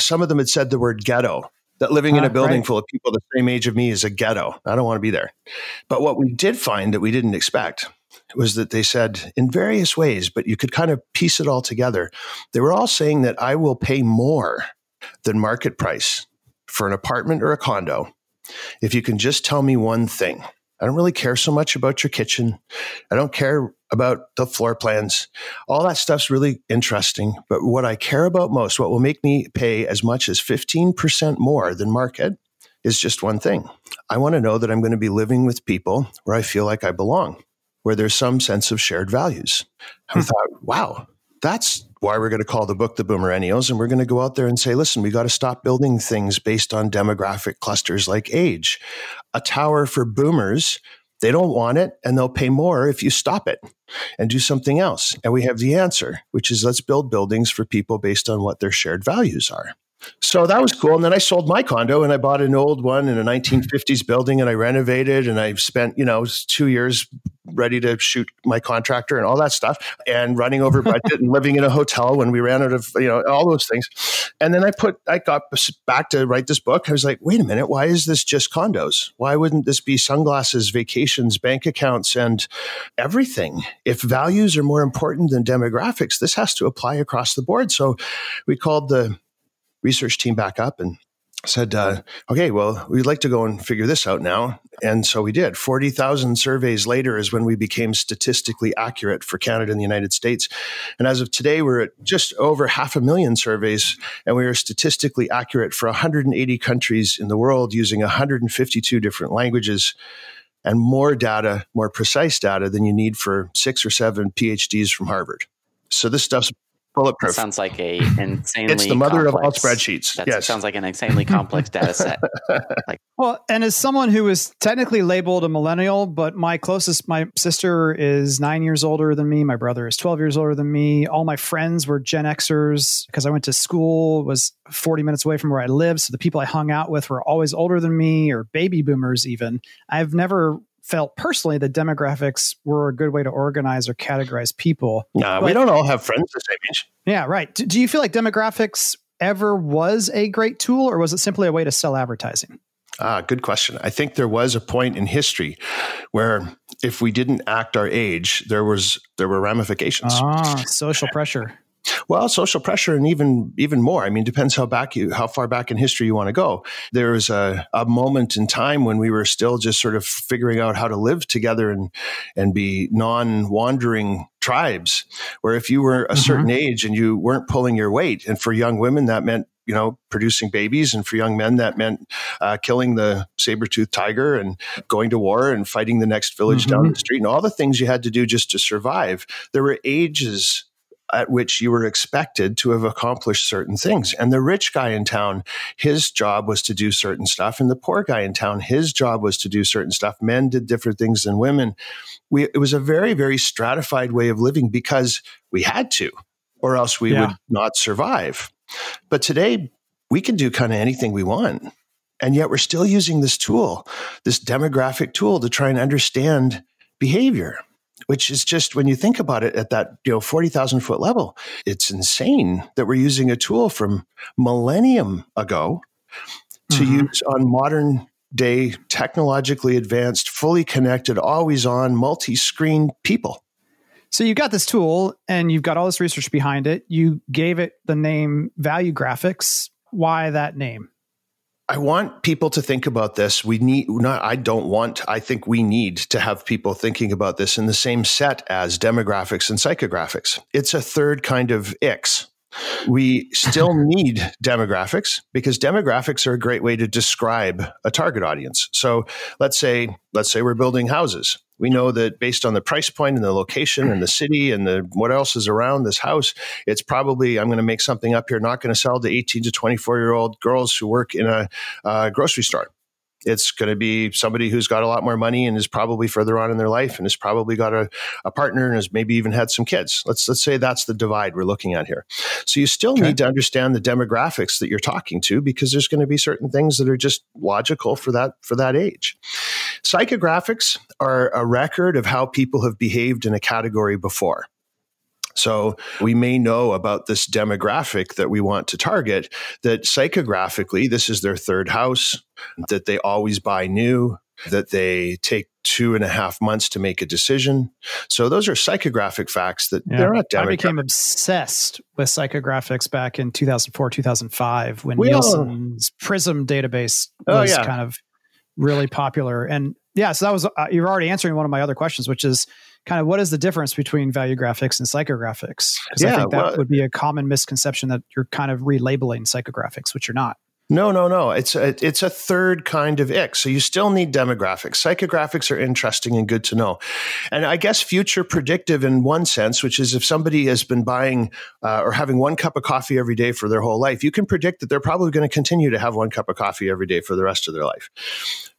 Some of them had said the word ghetto, that living uh, in a building right. full of people the same age of me is a ghetto. I don't want to be there. But what we did find that we didn't expect was that they said in various ways, but you could kind of piece it all together. They were all saying that I will pay more than market price for an apartment or a condo if you can just tell me one thing. I don't really care so much about your kitchen. I don't care about the floor plans. All that stuff's really interesting. But what I care about most, what will make me pay as much as fifteen percent more than market, is just one thing. I want to know that I'm going to be living with people where I feel like I belong, where there's some sense of shared values. I thought, wow, that's why we're going to call the book The Boomerennials. And we're going to go out there and say, listen, we got to stop building things based on demographic clusters like age. A tower for boomers, they don't want it, and they'll pay more if you stop it and do something else. And we have the answer, which is let's build buildings for people based on what their shared values are. So that was cool. And then I sold my condo and I bought an old one in a nineteen fifties building, and I renovated, and I spent, you know, two years ready to shoot my contractor and all that stuff, and running over budget and living in a hotel when we ran out of, you know, all those things. And then I put, I got back to write this book. I was like, wait a minute, why is this just condos? Why wouldn't this be sunglasses, vacations, bank accounts, and everything? If values are more important than demographics, this has to apply across the board. So we called the research team back up and said, uh, okay, well, we'd like to go and figure this out now. And so we did. forty thousand surveys later is when we became statistically accurate for Canada and the United States. And as of today, we're at just over half a million surveys, and we are statistically accurate for one hundred eighty countries in the world using one hundred fifty-two different languages, and more data, more precise data than you need for six or seven P H Ds from Harvard. So this stuff's bulletproof. That sounds like a insanely it's the mother complex, of all spreadsheets. That yes. sounds like an insanely complex data set. Like, well, and as someone who is technically labeled a millennial, but my closest, my sister is nine years older than me. My brother is twelve years older than me. All my friends were Gen Xers because I went to school, was forty minutes away from where I lived. So the people I hung out with were always older than me, or baby boomers even. I've never felt personally that demographics were a good way to organize or categorize people. No, but we don't all have friends the same age. Yeah, right. Do, do you feel like demographics ever was a great tool, or was it simply a way to sell advertising? Ah, good question. I think there was a point in history where if we didn't act our age, there was there were ramifications. Ah, social pressure. Well, social pressure, and even even more. I mean, depends how back you, how far back in history you want to go. There was a, a moment in time when we were still just sort of figuring out how to live together and and be non-wandering tribes, where if you were a mm-hmm. certain age and you weren't pulling your weight, and for young women that meant, you know, producing babies, and for young men that meant uh, killing the saber-toothed tiger and going to war and fighting the next village mm-hmm. down the street, and all the things you had to do just to survive. There were ages at which you were expected to have accomplished certain things. And the rich guy in town, his job was to do certain stuff. And the poor guy in town, his job was to do certain stuff. Men did different things than women. We, it was a very, very stratified way of living because we had to, or else we yeah. would not survive. But today, we can do kind of anything we want. And yet we're still using this tool, this demographic tool, to try and understand behavior, which is just, when you think about it at that, you know, forty thousand foot level, it's insane that we're using a tool from millennium ago to mm-hmm. use on modern day, technologically advanced, fully connected, always on, multi-screen people. So you've got this tool and you've got all this research behind it. You gave it the name Value Graphics. Why that name? I want people to think about this. We need not, I don't want, I think we need to have people thinking about this in the same set as demographics and psychographics. It's a third kind of X. We still need demographics, because demographics are a great way to describe a target audience. So let's say, let's say we're building houses. We know that based on the price point and the location and the city and the what else is around this house, it's probably, I'm going to make something up here, not going to sell to eighteen to twenty-four year old girls who work in a uh, grocery store. It's going to be somebody who's got a lot more money and is probably further on in their life and has probably got a, a partner and has maybe even had some kids. Let's let's say that's the divide we're looking at here. So you still okay. need to understand the demographics that you're talking to, because there's going to be certain things that are just logical for that for that age. Psychographics are a record of how people have behaved in a category before. So we may know about this demographic that we want to target, that psychographically, this is their third house, that they always buy new, that they take two and a half months to make a decision. So those are psychographic facts that yeah. they're not demographic. I became obsessed with psychographics back in two thousand four, two thousand five, when we Nielsen's all... Prism database was oh, yeah. kind of really popular. And yeah, so that was, uh, you're already answering one of my other questions, which is, kind of what is the difference between value graphics and psychographics? Because yeah, I think that well, would be a common misconception that you're kind of relabeling psychographics, which you're not. No, no, no. It's a, it's a third kind of ick. So you still need demographics. Psychographics are interesting and good to know. And I guess future predictive in one sense, which is if somebody has been buying uh, or having one cup of coffee every day for their whole life, you can predict that they're probably going to continue to have one cup of coffee every day for the rest of their life.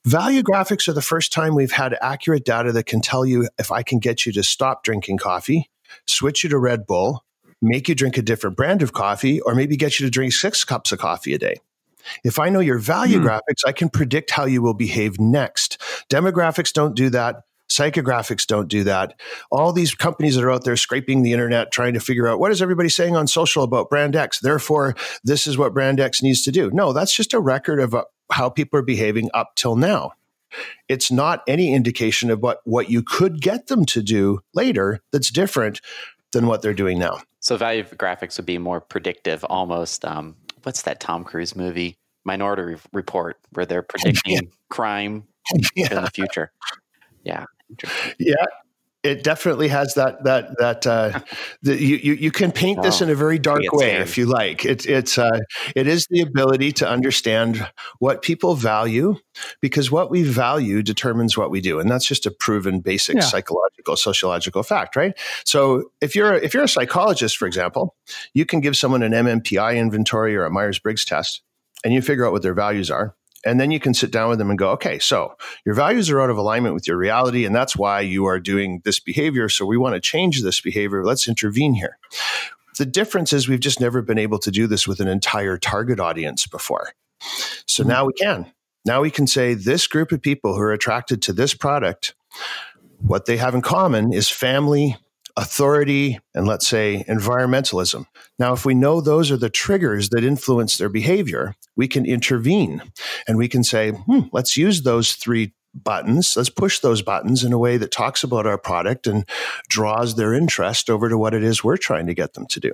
Value graphics are the first time we've had accurate data that can tell you if I can get you to stop drinking coffee, switch you to Red Bull, make you drink a different brand of coffee, or maybe get you to drink six cups of coffee a day. If I know your value hmm. graphics, I can predict how you will behave next. Demographics don't do that. Psychographics don't do that. All these companies that are out there scraping the internet, trying to figure out what is everybody saying on social about brand X, therefore this is what brand X needs to do. No, that's just a record of uh, how people are behaving up till now. It's not any indication of what, what you could get them to do later that's different than what they're doing now. So value graphics would be more predictive almost. Um, what's that Tom Cruise movie, Minority Report, where they're predicting yeah. crime yeah. in the future? Yeah. Yeah. It definitely has that, that, that, uh, the, you, you, you can paint oh, this in a very dark way if you like. It's, it's, uh, it is the ability to understand what people value, because what we value determines what we do. And that's just a proven basic yeah. psychological, sociological fact, right? So if you're, if you're a psychologist, for example, you can give someone an M M P I inventory or a Myers-Briggs test, and you figure out what their values are. And then you can sit down with them and go, okay, so your values are out of alignment with your reality, and that's why you are doing this behavior. So we want to change this behavior. Let's intervene here. The difference is we've just never been able to do this with an entire target audience before. So now we can. Now we can say this group of people who are attracted to this product, what they have in common is family, authority, and let's say environmentalism. Now, if we know those are the triggers that influence their behavior, we can intervene and we can say, hmm, let's use those three buttons. Let's push those buttons in a way that talks about our product and draws their interest over to what it is we're trying to get them to do.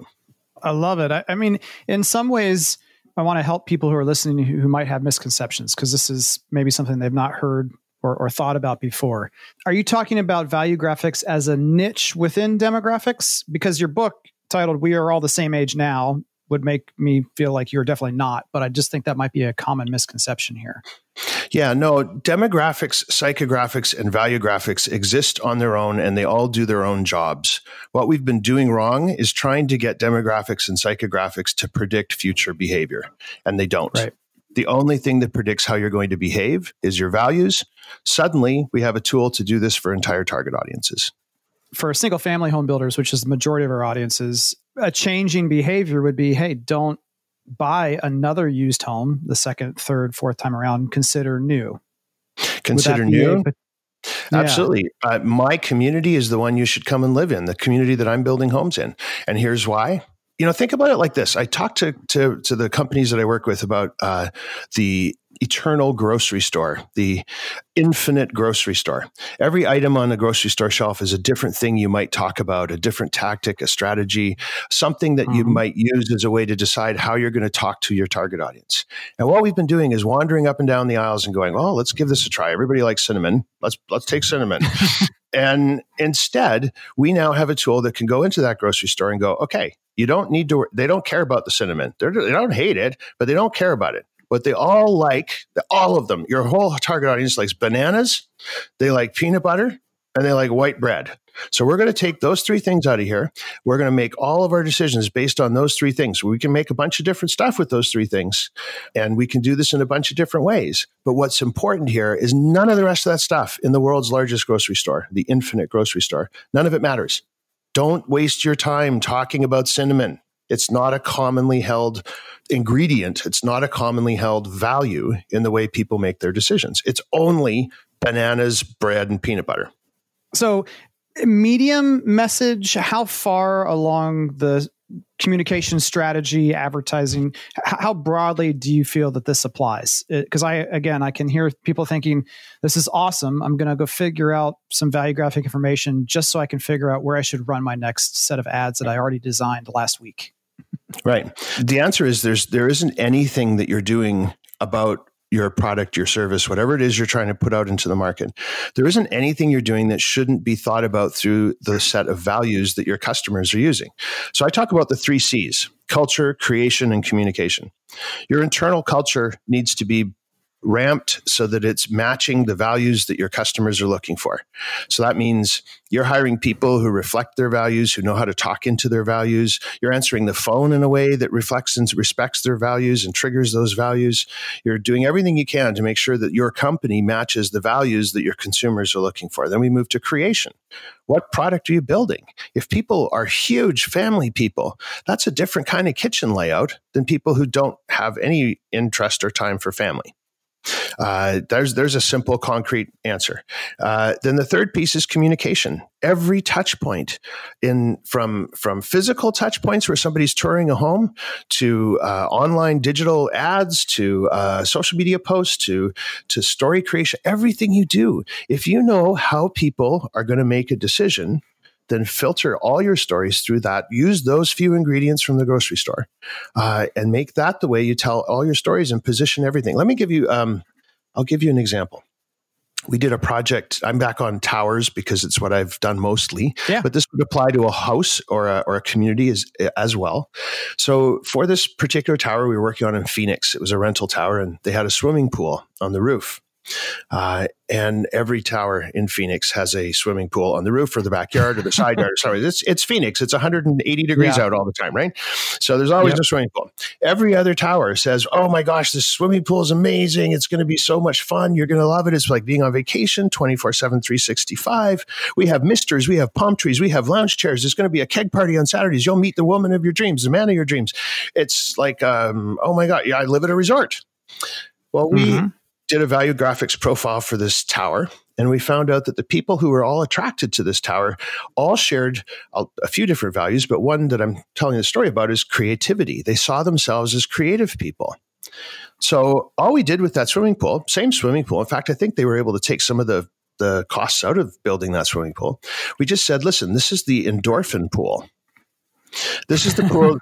I love it. I, I mean, in some ways, I want to help people who are listening who might have misconceptions, because this is maybe something they've not heard Or, or thought about before. Are you talking about value graphics as a niche within demographics? Because your book titled We Are All the Same Age Now would make me feel like you're definitely not, but I just think that might be a common misconception here. Yeah, no, demographics, psychographics, and value graphics exist on their own, and they all do their own jobs. What we've been doing wrong is trying to get demographics and psychographics to predict future behavior, and they don't. Right. The only thing that predicts how you're going to behave is your values. Suddenly, we have a tool to do this for entire target audiences. For single family home builders, which is the majority of our audiences, a changing behavior would be, hey, don't buy another used home the second, third, fourth time around. Consider new. Consider new. A, Yeah. Absolutely. Uh, my community is the one you should come and live in, the community that I'm building homes in. And here's why. You know, think about it like this. I talk to to, to the companies that I work with about uh, the eternal grocery store, the infinite grocery store. Every item on the grocery store shelf is a different thing you might talk about, a different tactic, a strategy, something that mm-hmm. you might use as a way to decide how you're going to talk to your target audience. And what we've been doing is wandering up and down the aisles and going, oh, let's give this a try. Everybody likes cinnamon. Let's let's take cinnamon. And instead, we now have a tool that can go into that grocery store and go, okay, you don't need to, they don't care about the cinnamon. They're, they don't hate it, but they don't care about it. But they all like, all of them, your whole target audience likes bananas, they like peanut butter, and they like white bread. So we're going to take those three things out of here. We're going to make all of our decisions based on those three things. We can make a bunch of different stuff with those three things, and we can do this in a bunch of different ways. But what's important here is none of the rest of that stuff in the world's largest grocery store, the infinite grocery store, none of it matters. Don't waste your time talking about cinnamon. It's not a commonly held ingredient. It's not a commonly held value in the way people make their decisions. It's only bananas, bread, and peanut butter. So medium message, how far along the communication strategy, advertising, how broadly do you feel that this applies? Because I, again, I can hear people thinking, this is awesome. I'm going to go figure out some value graphic information just so I can figure out where I should run my next set of ads that I already designed last week. Right. The answer is there's, there isn't anything that you're doing about your product, your service, whatever it is you're trying to put out into the market. There isn't anything you're doing that shouldn't be thought about through the set of values that your customers are using. So I talk about the three C's: culture, creation, and communication. Your internal culture needs to be ramped so that it's matching the values that your customers are looking for. So that means you're hiring people who reflect their values, who know how to talk into their values. You're answering the phone in a way that reflects and respects their values and triggers those values. You're doing everything you can to make sure that your company matches the values that your consumers are looking for. Then we move to creation. What product are you building? If people are huge family people, that's a different kind of kitchen layout than people who don't have any interest or time for family. Uh, there's there's a simple, concrete answer. Uh, then the third piece is communication. Every touch point, in from from physical touch points where somebody's touring a home, to uh, online digital ads, to uh, social media posts, to to story creation, everything you do. If you know how people are going to make a decision, then filter all your stories through that. Use those few ingredients from the grocery store uh, and make that the way you tell all your stories and position everything. Let me give you, um, I'll give you an example. We did a project. I'm back on towers because it's what I've done mostly, yeah. But this would apply to a house or a, or a community as, as well. So for this particular tower we were working on in Phoenix, it was a rental tower and they had a swimming pool on the roof. Uh, and every tower in Phoenix has a swimming pool on the roof or the backyard or the side yard. Sorry, it's, it's Phoenix. It's one hundred eighty degrees yeah. out all the time, right? So there's always yep. a swimming pool. Every other tower says, oh my gosh, this swimming pool is amazing. It's going to be so much fun. You're going to love it. It's like being on vacation twenty-four seven, three sixty-five. We have misters. We have palm trees. We have lounge chairs. There's going to be a keg party on Saturdays. You'll meet the woman of your dreams, the man of your dreams. It's like, um, oh my God, yeah, I live at a resort. Well, we... Mm-hmm. did a value graphics profile for this tower. And we found out that the people who were all attracted to this tower all shared a, a few different values, but one that I'm telling the story about is creativity. They saw themselves as creative people. So all we did with that swimming pool, same swimming pool. In fact, I think they were able to take some of the, the costs out of building that swimming pool. We just said, listen, this is the endorphin pool. This is the pool.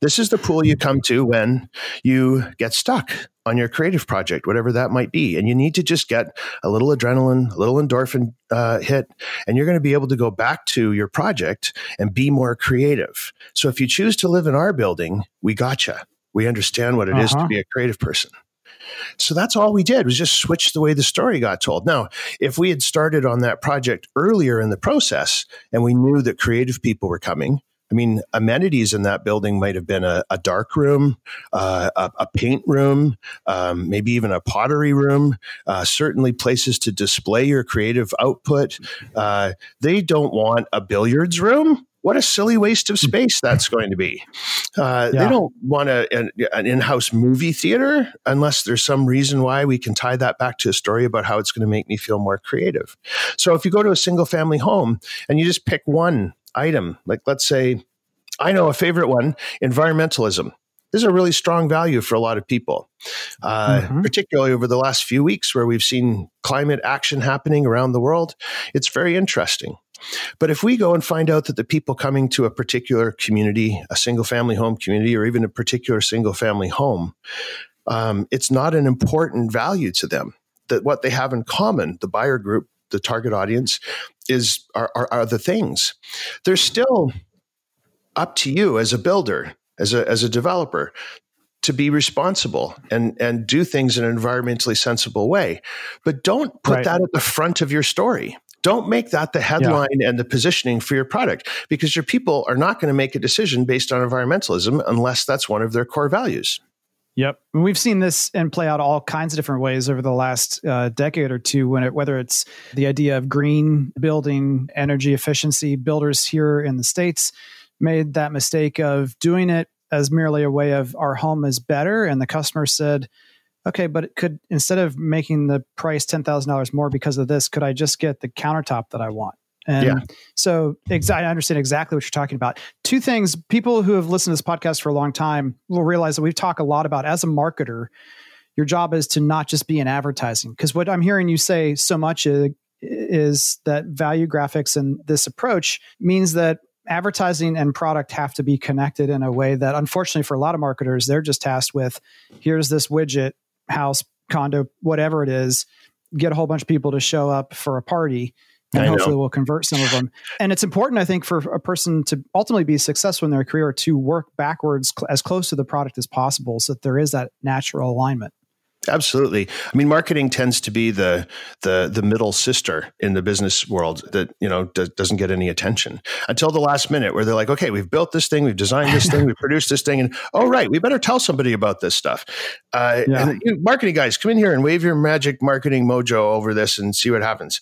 This is the pool you come to when you get stuck on your creative project, whatever that might be. And you need to just get a little adrenaline, a little endorphin uh, hit, and you're going to be able to go back to your project and be more creative. So if you choose to live in our building, we gotcha. We understand what it uh-huh. is to be a creative person. So that's all we did, was just switch the way the story got told. Now, if we had started on that project earlier in the process and we knew that creative people were coming, I mean, amenities in that building might have been a, a dark room, uh, a, a paint room, um, maybe even a pottery room, uh, certainly places to display your creative output. Uh, they don't want a billiards room. What a silly waste of space that's going to be. Uh, yeah. They don't want a, an, an in-house movie theater unless there's some reason why we can tie that back to a story about how it's going to make me feel more creative. So if you go to a single family home and you just pick one item, like let's say, I know a favorite one, environmentalism. This is a really strong value for a lot of people, uh, mm-hmm. particularly over the last few weeks where we've seen climate action happening around the world. It's very interesting. But if we go and find out that the people coming to a particular community, a single family home community, or even a particular single family home, um, it's not an important value to them. That what they have in common, the buyer group, the target audience, is are, are, are the things. They're still up to you as a builder, as a as a developer, to be responsible and and do things in an environmentally sensible way. But don't put right. that at the front of your story. Don't make that the headline yeah. and the positioning for your product, because your people are not going to make a decision based on environmentalism unless that's one of their core values. Yep. And we've seen this and play out all kinds of different ways over the last uh, decade or two, when it, whether it's the idea of green building, energy efficiency. Builders here in the States made that mistake of doing it as merely a way of our home is better. And the customer said, okay, but it could, instead of making the price ten thousand dollars more because of this, could I just get the countertop that I want? And yeah. so ex- I understand exactly what you're talking about. Two things, people who have listened to this podcast for a long time will realize that we've talked a lot about, as a marketer, your job is to not just be in advertising. Because what I'm hearing you say so much is, is that value graphics and this approach means that advertising and product have to be connected in a way that, unfortunately for a lot of marketers, they're just tasked with, here's this widget, house, condo, whatever it is, get a whole bunch of people to show up for a party, and I hopefully know. We'll convert some of them. And it's important, I think, for a person to ultimately be successful in their career to work backwards cl- as close to the product as possible so that there is that natural alignment. Absolutely. I mean, marketing tends to be the the the middle sister in the business world that, you know, d- doesn't get any attention until the last minute, where they're like, okay, we've built this thing, we've designed this thing, we've produced this thing, and oh right, we better tell somebody about this stuff. Uh, yeah. And you marketing guys, come in here and wave your magic marketing mojo over this and see what happens.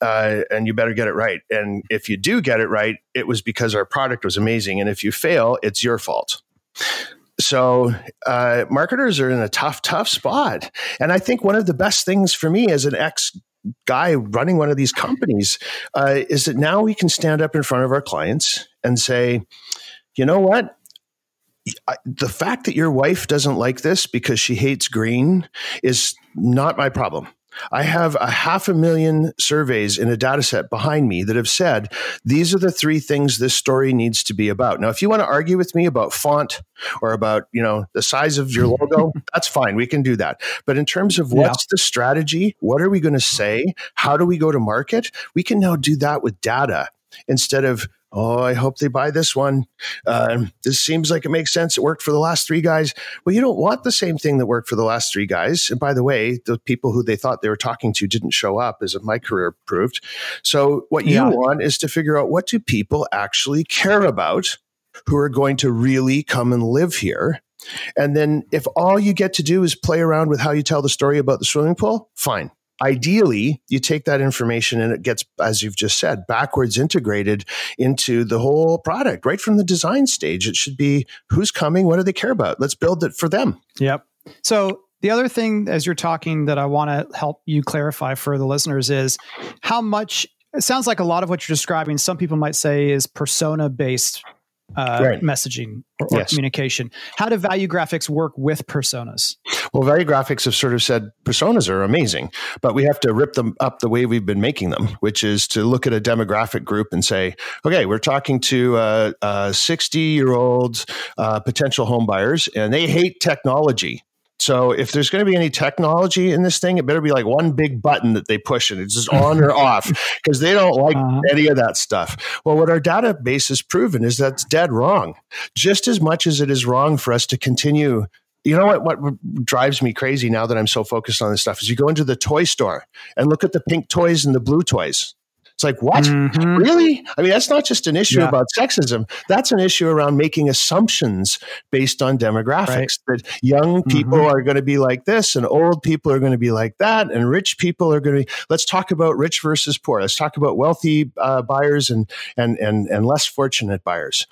Uh, and you better get it right. And if you do get it right, it was because our product was amazing. And if you fail, it's your fault. So uh, marketers are in a tough, tough spot. And I think one of the best things for me as an ex guy running one of these companies uh, is that now we can stand up in front of our clients and say, you know what? The fact that your wife doesn't like this because she hates green is not my problem. I have a half a million surveys in a data set behind me that have said, these are the three things this story needs to be about. Now, if you want to argue with me about font or about, you know, the size of your logo, that's fine. We can do that. But in terms of what's yeah. the strategy, what are we going to say? How do we go to market? We can now do that with data instead of, oh, I hope they buy this one. Um, this seems like it makes sense. It worked for the last three guys. Well, you don't want the same thing that worked for the last three guys. And by the way, the people who they thought they were talking to didn't show up, as my career proved. So what you yeah. want is to figure out, what do people actually care about who are going to really come and live here? And then if all you get to do is play around with how you tell the story about the swimming pool, fine. Ideally, you take that information and it gets, as you've just said, backwards integrated into the whole product, right from the design stage. It should be, who's coming? What do they care about? Let's build it for them. Yep. So the other thing, as you're talking, that I want to help you clarify for the listeners is how much, it sounds like a lot of what you're describing, some people might say, is persona-based uh, right. messaging or, yes. or communication. How do value graphics work with personas? Well, value graphics have sort of said personas are amazing, but we have to rip them up the way we've been making them, which is to look at a demographic group and say, okay, we're talking to uh, uh, sixty-year-old uh, potential home buyers, and they hate technology. So if there's going to be any technology in this thing, it better be like one big button that they push and it's just on or off, because they don't like uh-huh. any of that stuff. Well, what our database has proven is that's dead wrong. Just as much as it is wrong for us to continue. You know what, what drives me crazy now that I'm so focused on this stuff is you go into the toy store and look at the pink toys and the blue toys. It's like, what? Mm-hmm. Really? I mean, that's not just an issue yeah. about sexism. That's an issue around making assumptions based on demographics, right. that young people mm-hmm. are going to be like this and old people are going to be like that. And rich people are going to be, let's talk about rich versus poor. Let's talk about wealthy uh, buyers and, and, and, and less fortunate buyers.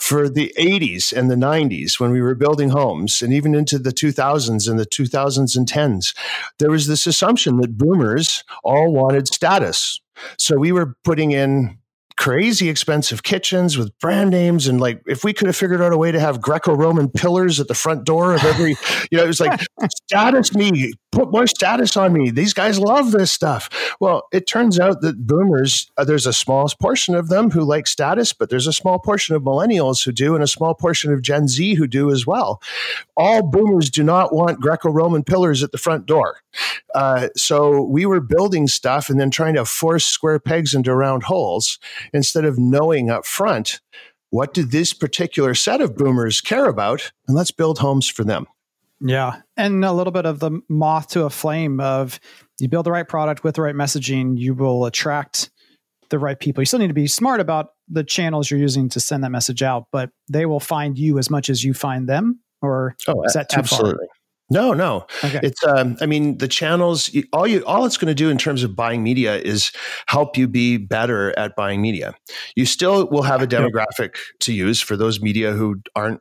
For the eighties and the nineties, when we were building homes, and even into the two thousands and the two thousands and tens, there was this assumption that boomers all wanted status. So we were putting in crazy expensive kitchens with brand names. And like, if we could have figured out a way to have Greco-Roman pillars at the front door of every, you know, it was like, status me, put more status on me. These guys love this stuff. Well, it turns out that boomers, uh, there's a small portion of them who like status, but there's a small portion of millennials who do, and a small portion of Gen Z who do as well. All boomers do not want Greco-Roman pillars at the front door. Uh, so we were building stuff and then trying to force square pegs into round holes, instead of knowing up front, what do this particular set of boomers care about? And let's build homes for them. Yeah. And a little bit of the moth to a flame of, you build the right product with the right messaging, you will attract the right people. You still need to be smart about the channels you're using to send that message out, but they will find you as much as you find them. Or oh, is that too absolutely. Far? No, no. Okay. It's, um, I mean, the channels, all you, all it's going to do in terms of buying media is help you be better at buying media. You still will have a demographic to use for those media who aren't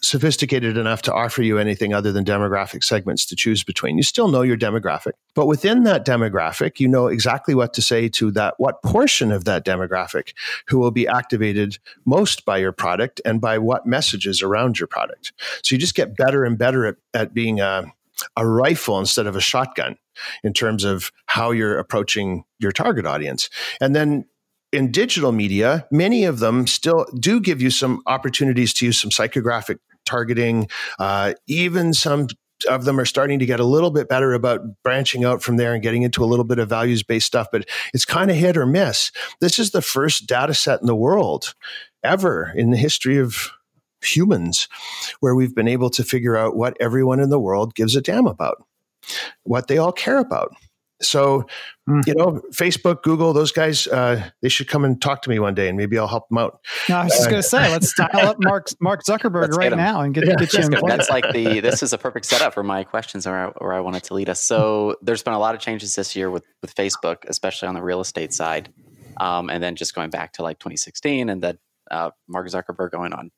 sophisticated enough to offer you anything other than demographic segments to choose between. You still know your demographic, but within that demographic, you know exactly what to say to that, what portion of that demographic who will be activated most by your product and by what messages around your product. So you just get better and better at, at being a, a rifle instead of a shotgun in terms of how you're approaching your target audience. And then in digital media, many of them still do give you some opportunities to use some psychographic targeting, uh, even some of them are starting to get a little bit better about branching out from there and getting into a little bit of values-based stuff, but it's kind of hit or miss. This is the first data set in the world ever in the history of humans where we've been able to figure out what everyone in the world gives a damn about, what they all care about. So, mm. you know, Facebook, Google, those guys, uh, they should come and talk to me one day and maybe I'll help them out. No, I was just uh, going to say, let's dial up Mark Mark Zuckerberg right now and get, yeah. get you in. That's like the, this is a perfect setup for my questions or where I wanted to lead us. So there's been a lot of changes this year with, with Facebook, especially on the real estate side. Um, and then just going back to like twenty sixteen and then uh, Mark Zuckerberg going on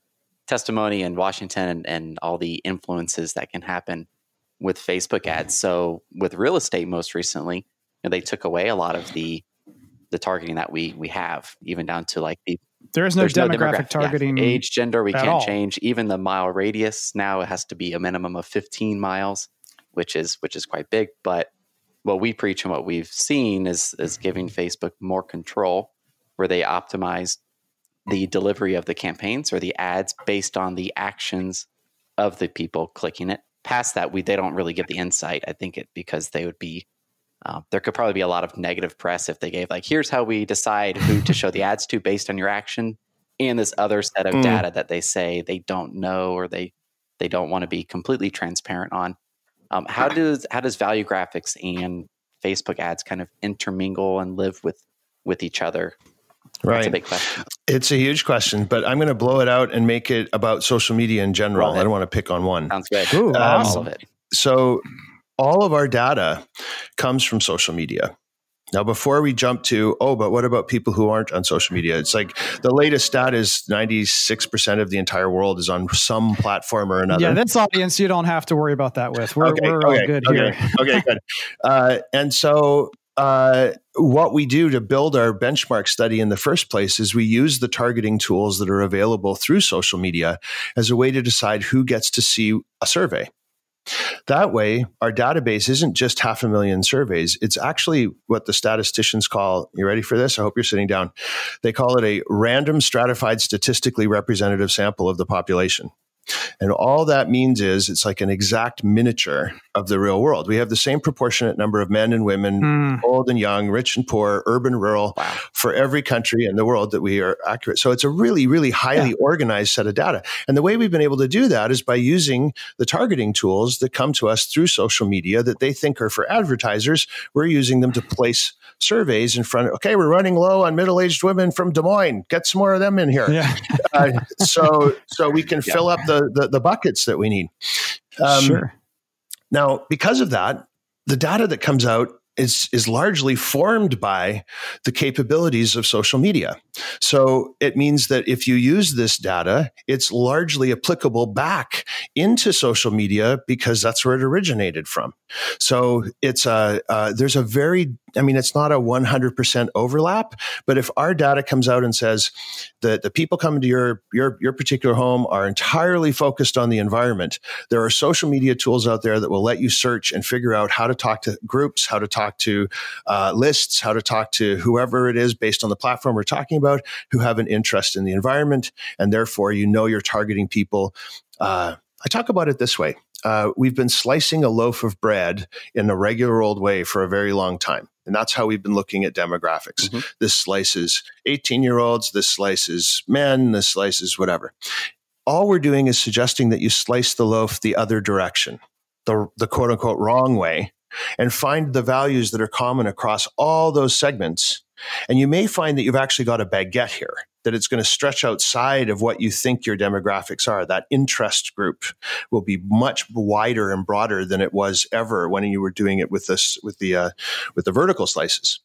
testimony in Washington and, and all the influences that can happen with Facebook ads. So with real estate most recently, you know, they took away a lot of the the targeting that we we have, even down to like the there is no demographic, no demographic targeting. Yeah, age, gender, we can't all. change. Even the mile radius now it has to be a minimum of fifteen miles, which is which is quite big. But what we preach and what we've seen is is giving Facebook more control where they optimize the delivery of the campaigns or the ads based on the actions of the people clicking it. Past that, we they don't really get the insight, I think, it because they would be, uh, there could probably be a lot of negative press if they gave like, here's how we decide who to show the ads to based on your action and this other set of mm. data that they say they don't know or they they don't want to be completely transparent on. Um, how does how does value graphics and Facebook ads kind of intermingle and live with with each other? Right. That's a big question. It's a huge question, but I'm going to blow it out and make it about social media in general. I don't want to pick on one. Sounds good. Ooh, um, awesome. So all of our data comes from social media. Now, before we jump to, oh, but what about people who aren't on social media? It's like the latest stat is ninety-six percent of the entire world is on some platform or another. Yeah, that's audience you don't have to worry about that with. We're, okay, we're okay, all good okay, here. Okay, good. Uh, and so... Uh, what we do to build our benchmark study in the first place is we use the targeting tools that are available through social media as a way to decide who gets to see a survey. That way, our database isn't just half a million surveys. It's actually what the statisticians call, you ready for this? I hope you're sitting down. They call it a random stratified statistically representative sample of the population. And all that means is it's like an exact miniature of the real world. We have the same proportionate number of men and women, mm. old and young, rich and poor, urban, rural, wow. for every country in the world that we are accurate. So it's a really, really highly yeah. organized set of data. And the way we've been able to do that is by using the targeting tools that come to us through social media that they think are for advertisers. We're using them to place surveys in front of, okay, we're running low on middle-aged women from Des Moines. Get some more of them in here. Yeah. uh, so, so we can yeah. fill up the The, the buckets that we need. Um, sure. Now, because of that, the data that comes out is is largely formed by the capabilities of social media. So it means that if you use this data, it's largely applicable back into social media because that's where it originated from. So it's a uh, there's a very I mean, it's not a one hundred percent overlap, but if our data comes out and says that the people coming to your, your, your particular home are entirely focused on the environment, there are social media tools out there that will let you search and figure out how to talk to groups, how to talk to uh, lists, how to talk to whoever it is based on the platform we're talking about who have an interest in the environment. And therefore, you know, you're targeting people. Uh, I talk about it this way. Uh, we've been slicing a loaf of bread in a regular old way for a very long time. And that's how we've been looking at demographics. Mm-hmm. This slice is eighteen-year-olds, this slice is men, this slice is whatever. All we're doing is suggesting that you slice the loaf the other direction, the, the quote-unquote wrong way, and find the values that are common across all those segments. And you may find that you've actually got a baguette here, that it's going to stretch outside of what you think your demographics are. That interest group will be much wider and broader than it was ever when you were doing it with this, with the, uh, with the vertical slices.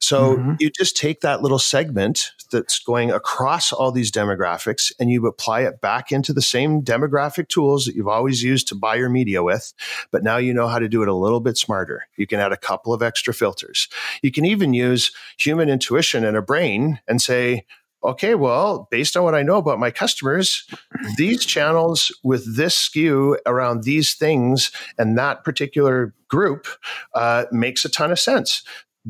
So mm-hmm. you just take that little segment that's going across all these demographics and you apply it back into the same demographic tools that you've always used to buy your media with. But now you know how to do it a little bit smarter. You can add a couple of extra filters. You can even use human intuition and a brain and say, okay, well, based on what I know about my customers, these channels with this skew around these things and that particular group uh, makes a ton of sense.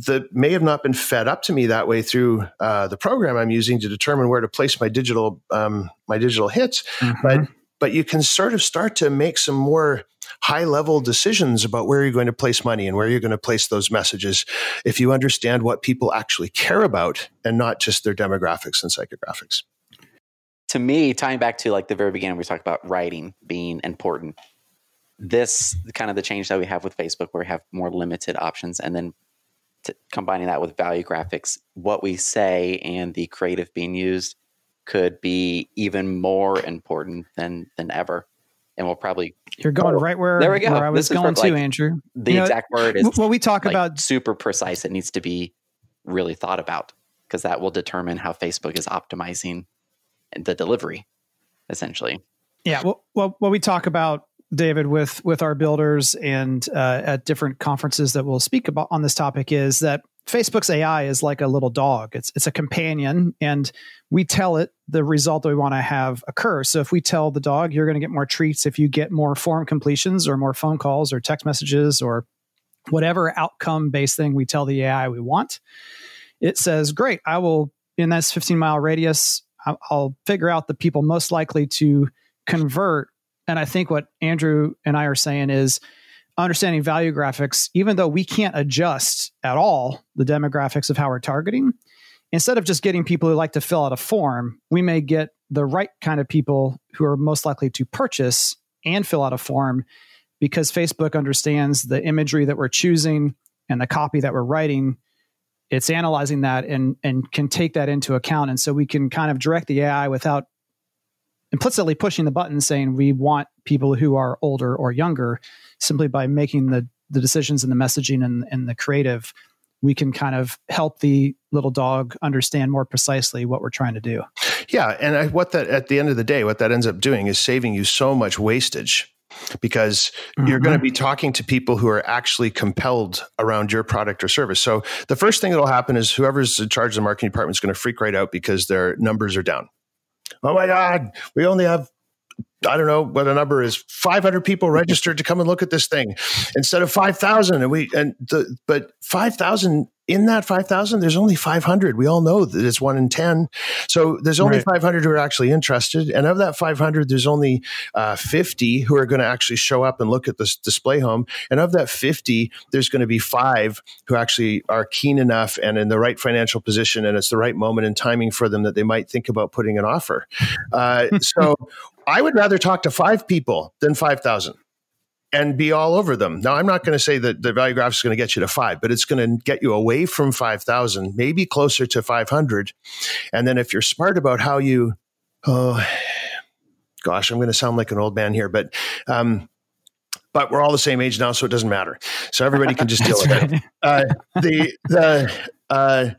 That may have not been fed up to me that way through uh, the program I'm using to determine where to place my digital um, my digital hits, mm-hmm. but but you can sort of start to make some more high-level decisions about where you're going to place money and where you're going to place those messages if you understand what people actually care about and not just their demographics and psychographics. To me, tying back to like the very beginning, we talked about writing being important. This kind of the change that we have with Facebook, where we have more limited options, and then to combining that with value graphics, what we say and the creative being used could be even more important than than ever. And we'll probably you're going oh, right where, there we go. where I was going for, to, like, Andrew. The you exact know, word is what we talk like, about. Super precise. It needs to be really thought about, because that will determine how Facebook is optimizing the delivery, essentially. Yeah. Well, well what we talk about, David, with with our builders and uh, at different conferences that we'll speak about on this topic, is that Facebook's A I is like a little dog. It's it's a companion, and we tell it the result that we want to have occur. So if we tell the dog, you're going to get more treats if you get more form completions or more phone calls or text messages or whatever outcome-based thing we tell the A I we want, it says, great, I will, in this fifteen-mile radius, I'll figure out the people most likely to convert. And I think what Andrew and I are saying is understanding value graphics, even though we can't adjust at all the demographics of how we're targeting, instead of just getting people who like to fill out a form, we may get the right kind of people who are most likely to purchase and fill out a form, because Facebook understands the imagery that we're choosing and the copy that we're writing. It's analyzing that and and can take that into account. And so we can kind of direct the A I without implicitly pushing the button saying we want people who are older or younger, simply by making the, the decisions and the messaging and, and the creative, we can kind of help the little dog understand more precisely what we're trying to do. Yeah. And I, what that at the end of the day, what that ends up doing is saving you so much wastage, because mm-hmm. you're going to be talking to people who are actually compelled around your product or service. So the first thing that will happen is whoever's in charge of the marketing department is going to freak right out because their numbers are down. Oh my God, we only have, I don't know what the number is, five hundred people registered to come and look at this thing instead of five thousand. And we, and the, but five thousand, in that five thousand, there's only five hundred. We all know that it's one in ten. So there's only right. five hundred who are actually interested. And of that five hundred, there's only uh, fifty who are going to actually show up and look at this display home. And of that fifty, there's going to be five who actually are keen enough and in the right financial position, and it's the right moment and timing for them that they might think about putting an offer. Uh, so I would rather talk to five people than five thousand. And be all over them. Now, I'm not going to say that the value graph is going to get you to five, but it's going to get you away from five thousand, maybe closer to five hundred. And then if you're smart about how you, oh, gosh, I'm going to sound like an old man here, but um, but we're all the same age now, so it doesn't matter. So everybody can just deal with right. it. Uh, the the uh,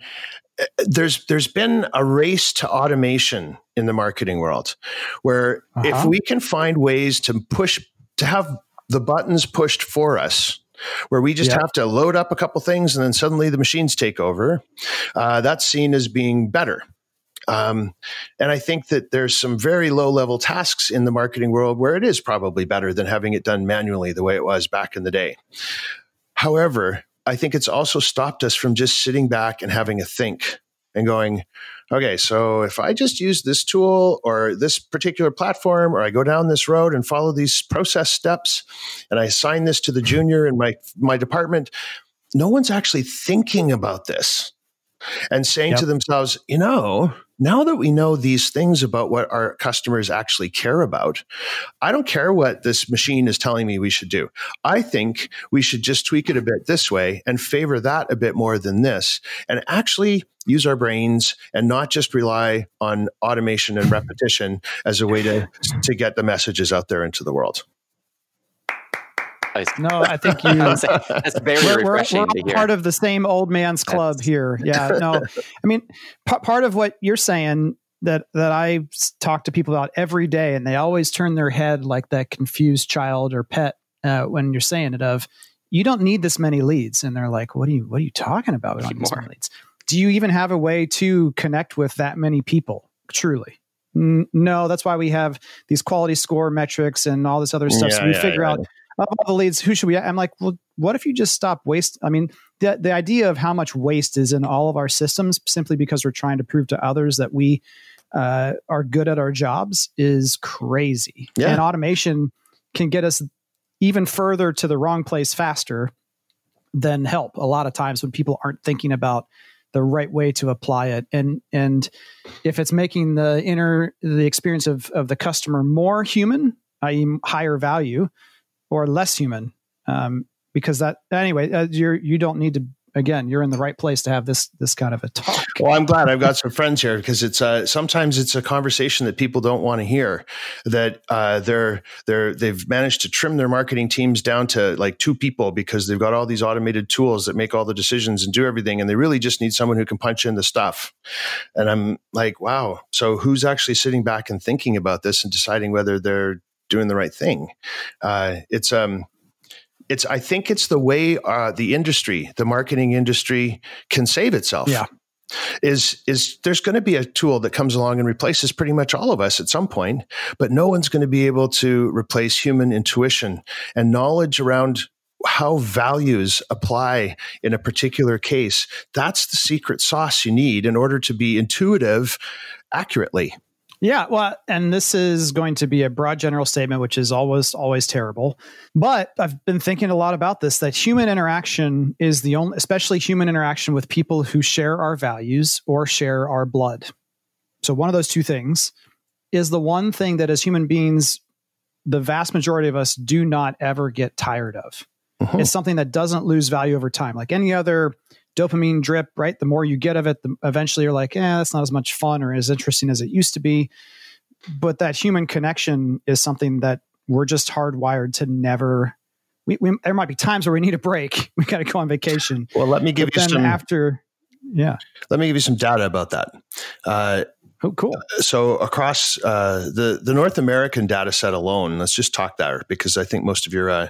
there's there's been a race to automation in the marketing world, where uh-huh. if we can find ways to push to have the buttons pushed for us, where we just yeah. have to load up a couple things and then suddenly the machines take over, uh, that's seen as being better. Um, and I think that there's some very low level tasks in the marketing world where it is probably better than having it done manually the way it was back in the day. However, I think it's also stopped us from just sitting back and having a think and going, okay, so if I just use this tool or this particular platform, or I go down this road and follow these process steps, and I assign this to the junior in my, my department, no one's actually thinking about this and saying yep. to themselves, you know, now that we know these things about what our customers actually care about, I don't care what this machine is telling me we should do. I think we should just tweak it a bit this way and favor that a bit more than this, and actually use our brains and not just rely on automation and repetition as a way to, to get the messages out there into the world. No, I think you. That's very we're, refreshing. We're all to hear. Part of the same old man's club here. Yeah, no, I mean, p- part of what you're saying that that I talk to people about every day, and they always turn their head like that confused child or pet uh, when you're saying it. Of you don't need this many leads, and they're like, "What are you? What are you talking about? We don't need this many leads. Do you even have a way to connect with that many people? Truly." N- no, that's why we have these quality score metrics and all this other stuff. Yeah, so we yeah, figure yeah. out. Of all the leads, who should we? I'm like, well, what if you just stop waste? I mean, the the idea of how much waste is in all of our systems, simply because we're trying to prove to others that we uh, are good at our jobs, is crazy. Yeah. And automation can get us even further to the wrong place faster than help a lot of times when people aren't thinking about the right way to apply it. And and if it's making the inner the experience of, of the customer more human, that is higher value, or less human, um, because that anyway, uh, you're, you don't need to. Again, you're in the right place to have this this kind of a talk. Well, I'm glad I've got some friends here, because it's uh, sometimes it's a conversation that people don't want to hear. That uh, they're they're they've managed to trim their marketing teams down to like two people because they've got all these automated tools that make all the decisions and do everything, and they really just need someone who can punch in the stuff. And I'm like, wow. So who's actually sitting back and thinking about this and deciding whether they're doing the right thing? Uh, it's um. It's. I think it's the way uh, the industry, the marketing industry, can save itself. Yeah, is is there's going to be a tool that comes along and replaces pretty much all of us at some point, but no one's going to be able to replace human intuition and knowledge around how values apply in a particular case. That's the secret sauce you need in order to be intuitive accurately. Yeah, well, and this is going to be a broad general statement, which is almost always terrible. But I've been thinking a lot about this, that human interaction is the only, especially human interaction with people who share our values or share our blood. So one of those two things is the one thing that as human beings, the vast majority of us do not ever get tired of. Uh-huh. It's something that doesn't lose value over time. Like any other dopamine drip, right? The more you get of it, the, eventually you're like, eh, that's not as much fun or as interesting as it used to be. But that human connection is something that we're just hardwired to never. We, we there might be times where we need a break. We got to go on vacation. Well, let me give but you then some after. Yeah, let me give you some data about that. Uh, Oh, cool. So across uh, the the North American data set alone, let's just talk there because I think most of your uh,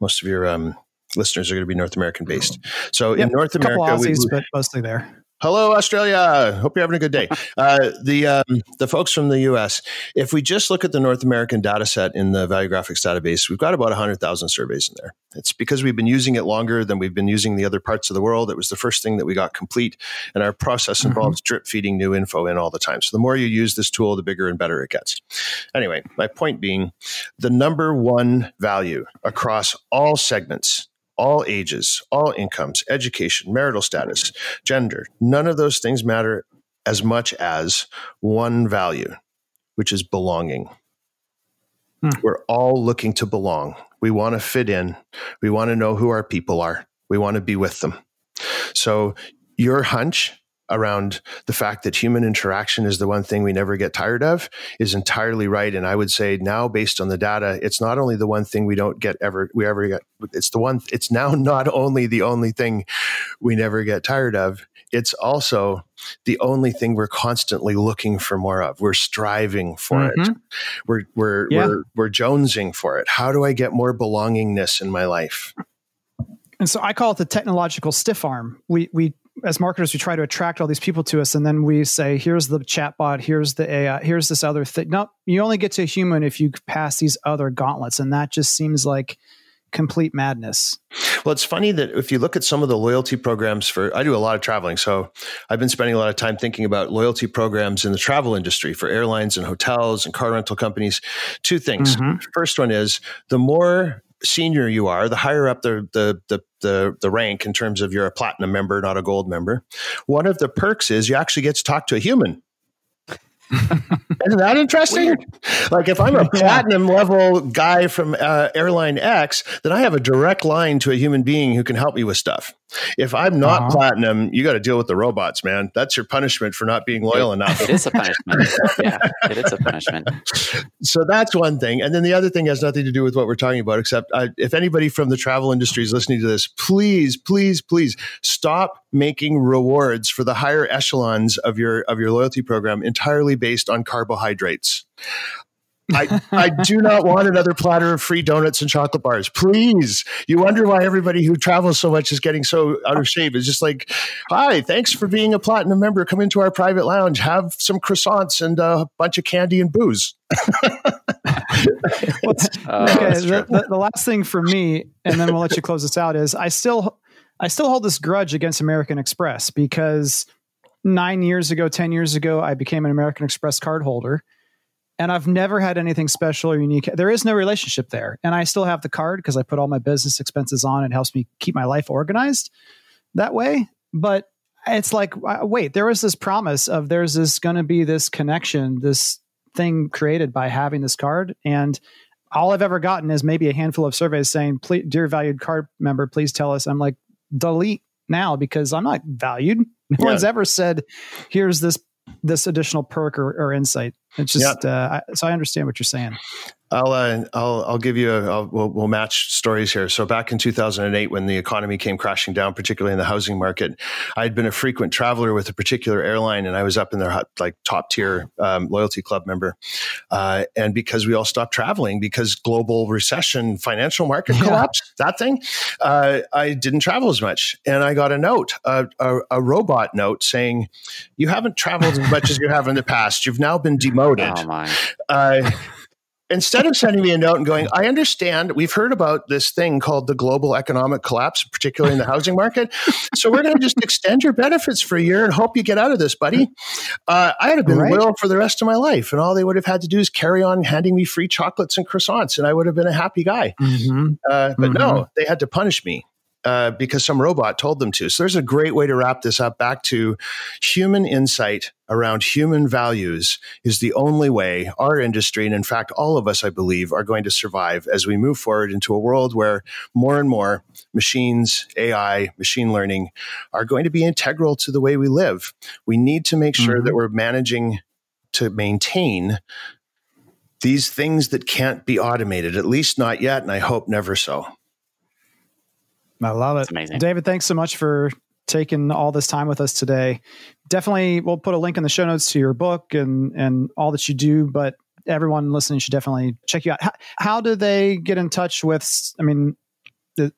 most of your um, listeners are going to be North American based. So yep, in North America, a couple Aussies, we, but mostly there. Hello, Australia. Hope you're having a good day. Uh, the um, the folks from the U S, if we just look at the North American data set in the Value Graphics Database, we've got about one hundred thousand surveys in there. It's because we've been using it longer than we've been using the other parts of the world. It was the first thing that we got complete. And our process involves mm-hmm. drip feeding new info in all the time. So the more you use this tool, the bigger and better it gets. Anyway, my point being, the number one value across all segments, all ages, all incomes, education, marital status, gender, none of those things matter as much as one value, which is belonging. Hmm. We're all looking to belong. We want to fit in. We want to know who our people are. We want to be with them. So your hunch around the fact that human interaction is the one thing we never get tired of is entirely right. And I would say now, based on the data, it's not only the one thing we don't get ever, we ever get, it's the one, it's now not only the only thing we never get tired of, it's also the only thing we're constantly looking for more of. We're striving for mm-hmm. it. We're, we're, yeah. we're, we're jonesing for it. How do I get more belongingness in my life? And so I call it the technological stiff arm. We, we, as marketers, we try to attract all these people to us. And then we say, here's the chatbot, here's the A I, here's this other thing. No, you only get to a human if you pass these other gauntlets. And that just seems like complete madness. Well, it's funny that if you look at some of the loyalty programs for, I do a lot of traveling. So I've been spending a lot of time thinking about loyalty programs in the travel industry for airlines and hotels and car rental companies. Two things. Mm-hmm. First one is the more senior you are, the higher up the, the the the the rank in terms of you're a platinum member, not a gold member. One of the perks is you actually get to talk to a human. Isn't that interesting? Weird. Like if I'm a platinum level guy from uh, airline X, then I have a direct line to a human being who can help me with stuff. If I'm not uh-huh. platinum, you got to deal with the robots, man. That's your punishment for not being loyal it, enough. It is a punishment. Yeah, it is a punishment. So that's one thing. And then the other thing has nothing to do with what we're talking about, except I, if anybody from the travel industry is listening to this, please, please, please stop making rewards for the higher echelons of your of your loyalty program entirely based on carbohydrates. I, I do not want another platter of free donuts and chocolate bars. Please. You wonder why everybody who travels so much is getting so out of shape. It's just like, hi, thanks for being a platinum member. Come into our private lounge, have some croissants and a bunch of candy and booze. Well, uh, okay, the, the, the last thing for me, and then we'll let you close this out, is I still, I still hold this grudge against American Express because nine years ago, ten years ago, I became an American Express card holder. And I've never had anything special or unique. There is no relationship there. And I still have the card because I put all my business expenses on. It helps me keep my life organized that way. But it's like, wait, there was this promise of there's this going to be this connection, this thing created by having this card. And all I've ever gotten is maybe a handful of surveys saying, please, dear valued card member, please tell us. I'm like, delete now because I'm not valued. No yeah. one's ever said, here's this this additional perk or, or insight. It's just, yeah. uh, I, so I understand what you're saying. I'll, uh, I'll, I'll give you a, I'll, we'll, we'll match stories here. So back in two thousand eight, when the economy came crashing down, particularly in the housing market, I had been a frequent traveler with a particular airline, and I was up in their like top tier um, loyalty club member. Uh, and because we all stopped traveling because global recession, financial market yeah. collapse, that thing, uh, I didn't travel as much. And I got a note, a, a, a robot note saying, you haven't traveled as much as you have in the past. You've now been demoted. Oh my. Uh, Instead of sending me a note and going, I understand we've heard about this thing called the global economic collapse, particularly in the housing market. So we're going to just extend your benefits for a year and hope you get out of this, buddy. Uh, I would have been loyal for the rest of my life. And all they would have had to do is carry on handing me free chocolates and croissants. And I would have been a happy guy. Mm-hmm. Uh, but mm-hmm. no, they had to punish me. Uh, because some robot told them to. So there's a great way to wrap this up back to human insight around human values is the only way our industry, and in fact, all of us, I believe, are going to survive as we move forward into a world where more and more machines, A I, machine learning are going to be integral to the way we live. We need to make sure mm-hmm. that we're managing to maintain these things that can't be automated, at least not yet, and I hope never so. I love it. It's amazing. David, thanks so much for taking all this time with us today. Definitely, we'll put a link in the show notes to your book and, and all that you do, but everyone listening should definitely check you out. How, how do they get in touch with, I mean, the,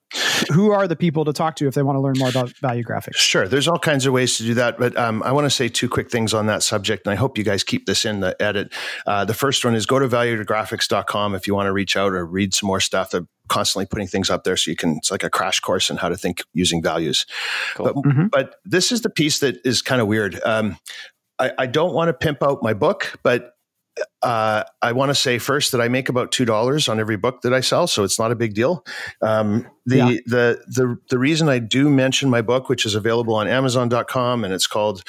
who are the people to talk to if they want to learn more about value graphics? Sure. There's all kinds of ways to do that. But um, I want to say two quick things on that subject, and I hope you guys keep this in the edit. Uh, the first one is go to value graphics dot com if you want to reach out or read some more stuff. That, constantly putting things up there so you can, it's like a crash course on how to think using values. Cool. But, mm-hmm. but this is the piece that is kind of weird. Um, I, I don't want to pimp out my book, but uh, I want to say first that I make about two dollars on every book that I sell. So it's not a big deal. Um, the, yeah. the, the, the reason I do mention my book, which is available on amazon dot com and it's called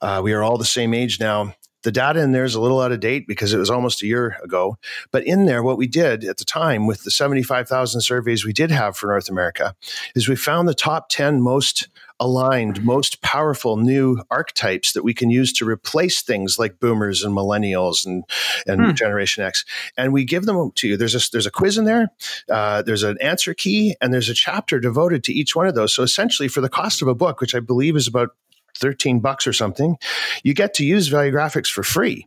uh, We Are All the Same Age Now. The data in there is a little out of date because it was almost a year ago. But in there, what we did at the time with the seventy-five thousand surveys we did have for North America is we found the top ten most aligned, most powerful new archetypes that we can use to replace things like boomers and millennials and, and hmm. Generation X. And we give them to you. There's a, there's a quiz in there. Uh, there's an answer key, and there's a chapter devoted to each one of those. So essentially, for the cost of a book, which I believe is about thirteen bucks or something, you get to use Value Graphics for free.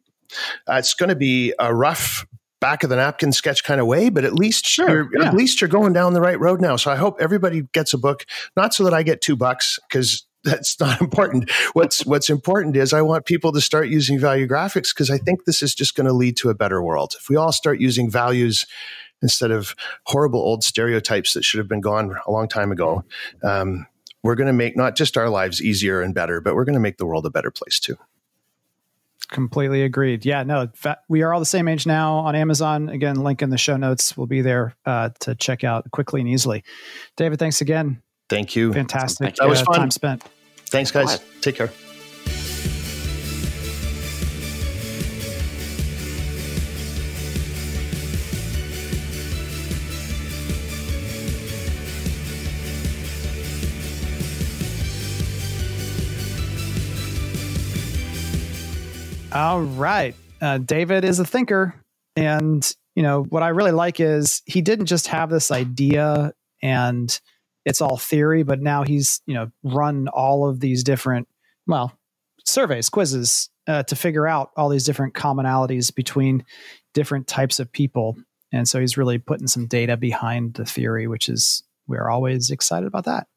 Uh, it's going to be a rough back of the napkin sketch kind of way, but at least sure, yeah. at least you're going down the right road now. So I hope everybody gets a book, not so that I get two bucks because that's not important. What's what's important is I want people to start using Value Graphics because I think this is just going to lead to a better world. If we all start using values instead of horrible old stereotypes that should have been gone a long time ago, um, we're going to make not just our lives easier and better, but we're going to make the world a better place too. Completely agreed. Yeah, no, We Are All the Same Age Now on Amazon. Again, link in the show notes will be there uh, to check out quickly and easily. David, thanks again. Thank you. Fantastic. Thank you. That was uh, fun. Time spent. Thanks, guys. Bye. Take care. All right. Uh, David is a thinker. And, you know, what I really like is he didn't just have this idea and it's all theory, but now he's, you know, run all of these different, well, surveys, quizzes uh, to figure out all these different commonalities between different types of people. And so he's really putting some data behind the theory, which is, we're always excited about that.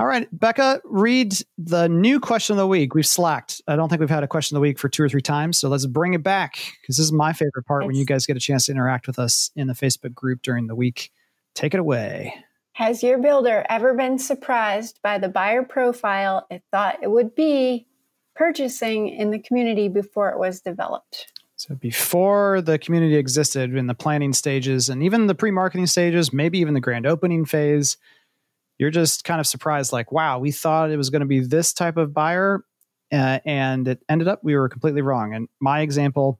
All right, Becca, read the new question of the week. We've slacked. I don't think we've had a question of the week for two or three times. So let's bring it back because this is my favorite part it's, when you guys get a chance to interact with us in the Facebook group during the week. Take it away. Has your builder ever been surprised by the buyer profile it thought it would be purchasing in the community before it was developed? So before the community existed, in the planning stages and even the pre-marketing stages, maybe even the grand opening phase, you're just kind of surprised, like, wow, we thought it was going to be this type of buyer. Uh, and it ended up, we were completely wrong. And my example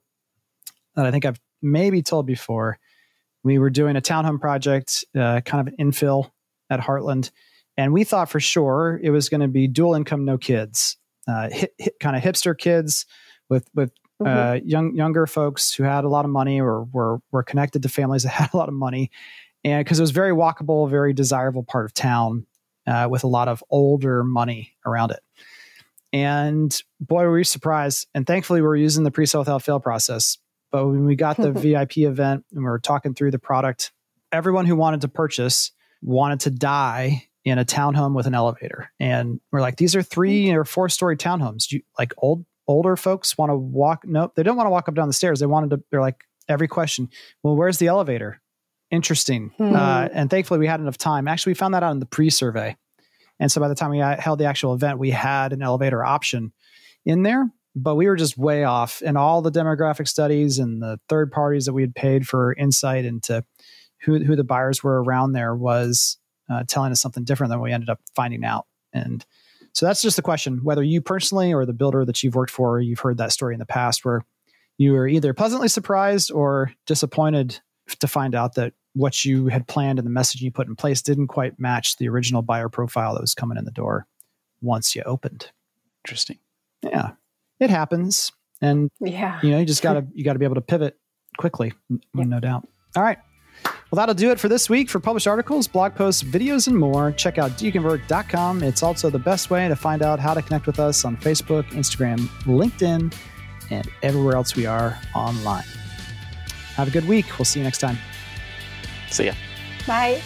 that I think I've maybe told before, we were doing a townhome project, uh, kind of an infill at Heartland. And we thought for sure it was going to be dual income, no kids, uh, hip, hip, kind of hipster kids with, with, mm-hmm. uh, young, younger folks who had a lot of money or were, were connected to families that had a lot of money. And because it was very walkable, very desirable part of town, uh, with a lot of older money around it. And boy, were we surprised. And thankfully, we were using the pre-sale without fail process. But when we got the V I P event and we were talking through the product, everyone who wanted to purchase wanted to die in a townhome with an elevator. And we're like, these are three or four story townhomes. Do you, like old older folks want to walk? Nope, they don't want to walk up down the stairs. They wanted to, they're like, every question, well, where's the elevator? Interesting. Mm-hmm. Uh, and thankfully, we had enough time. Actually, we found that out in the pre-survey. And so by the time we held the actual event, we had an elevator option in there, but we were just way off. And all the demographic studies and the third parties that we had paid for insight into who, who the buyers were around there was uh, telling us something different than what we ended up finding out. And so that's just the question, whether you personally or the builder that you've worked for, you've heard that story in the past where you were either pleasantly surprised or disappointed to find out that what you had planned and the messaging you put in place didn't quite match the original buyer profile that was coming in the door once you opened. Interesting. Yeah, it happens. And yeah, you know, you just gotta, you gotta be able to pivot quickly, yeah. No doubt. All right. Well, that'll do it for this week. For published articles, blog posts, videos, and more, check out do you convert dot com. It's also the best way to find out how to connect with us on Facebook, Instagram, LinkedIn, and everywhere else we are online. Have a good week. We'll see you next time. See ya. Bye.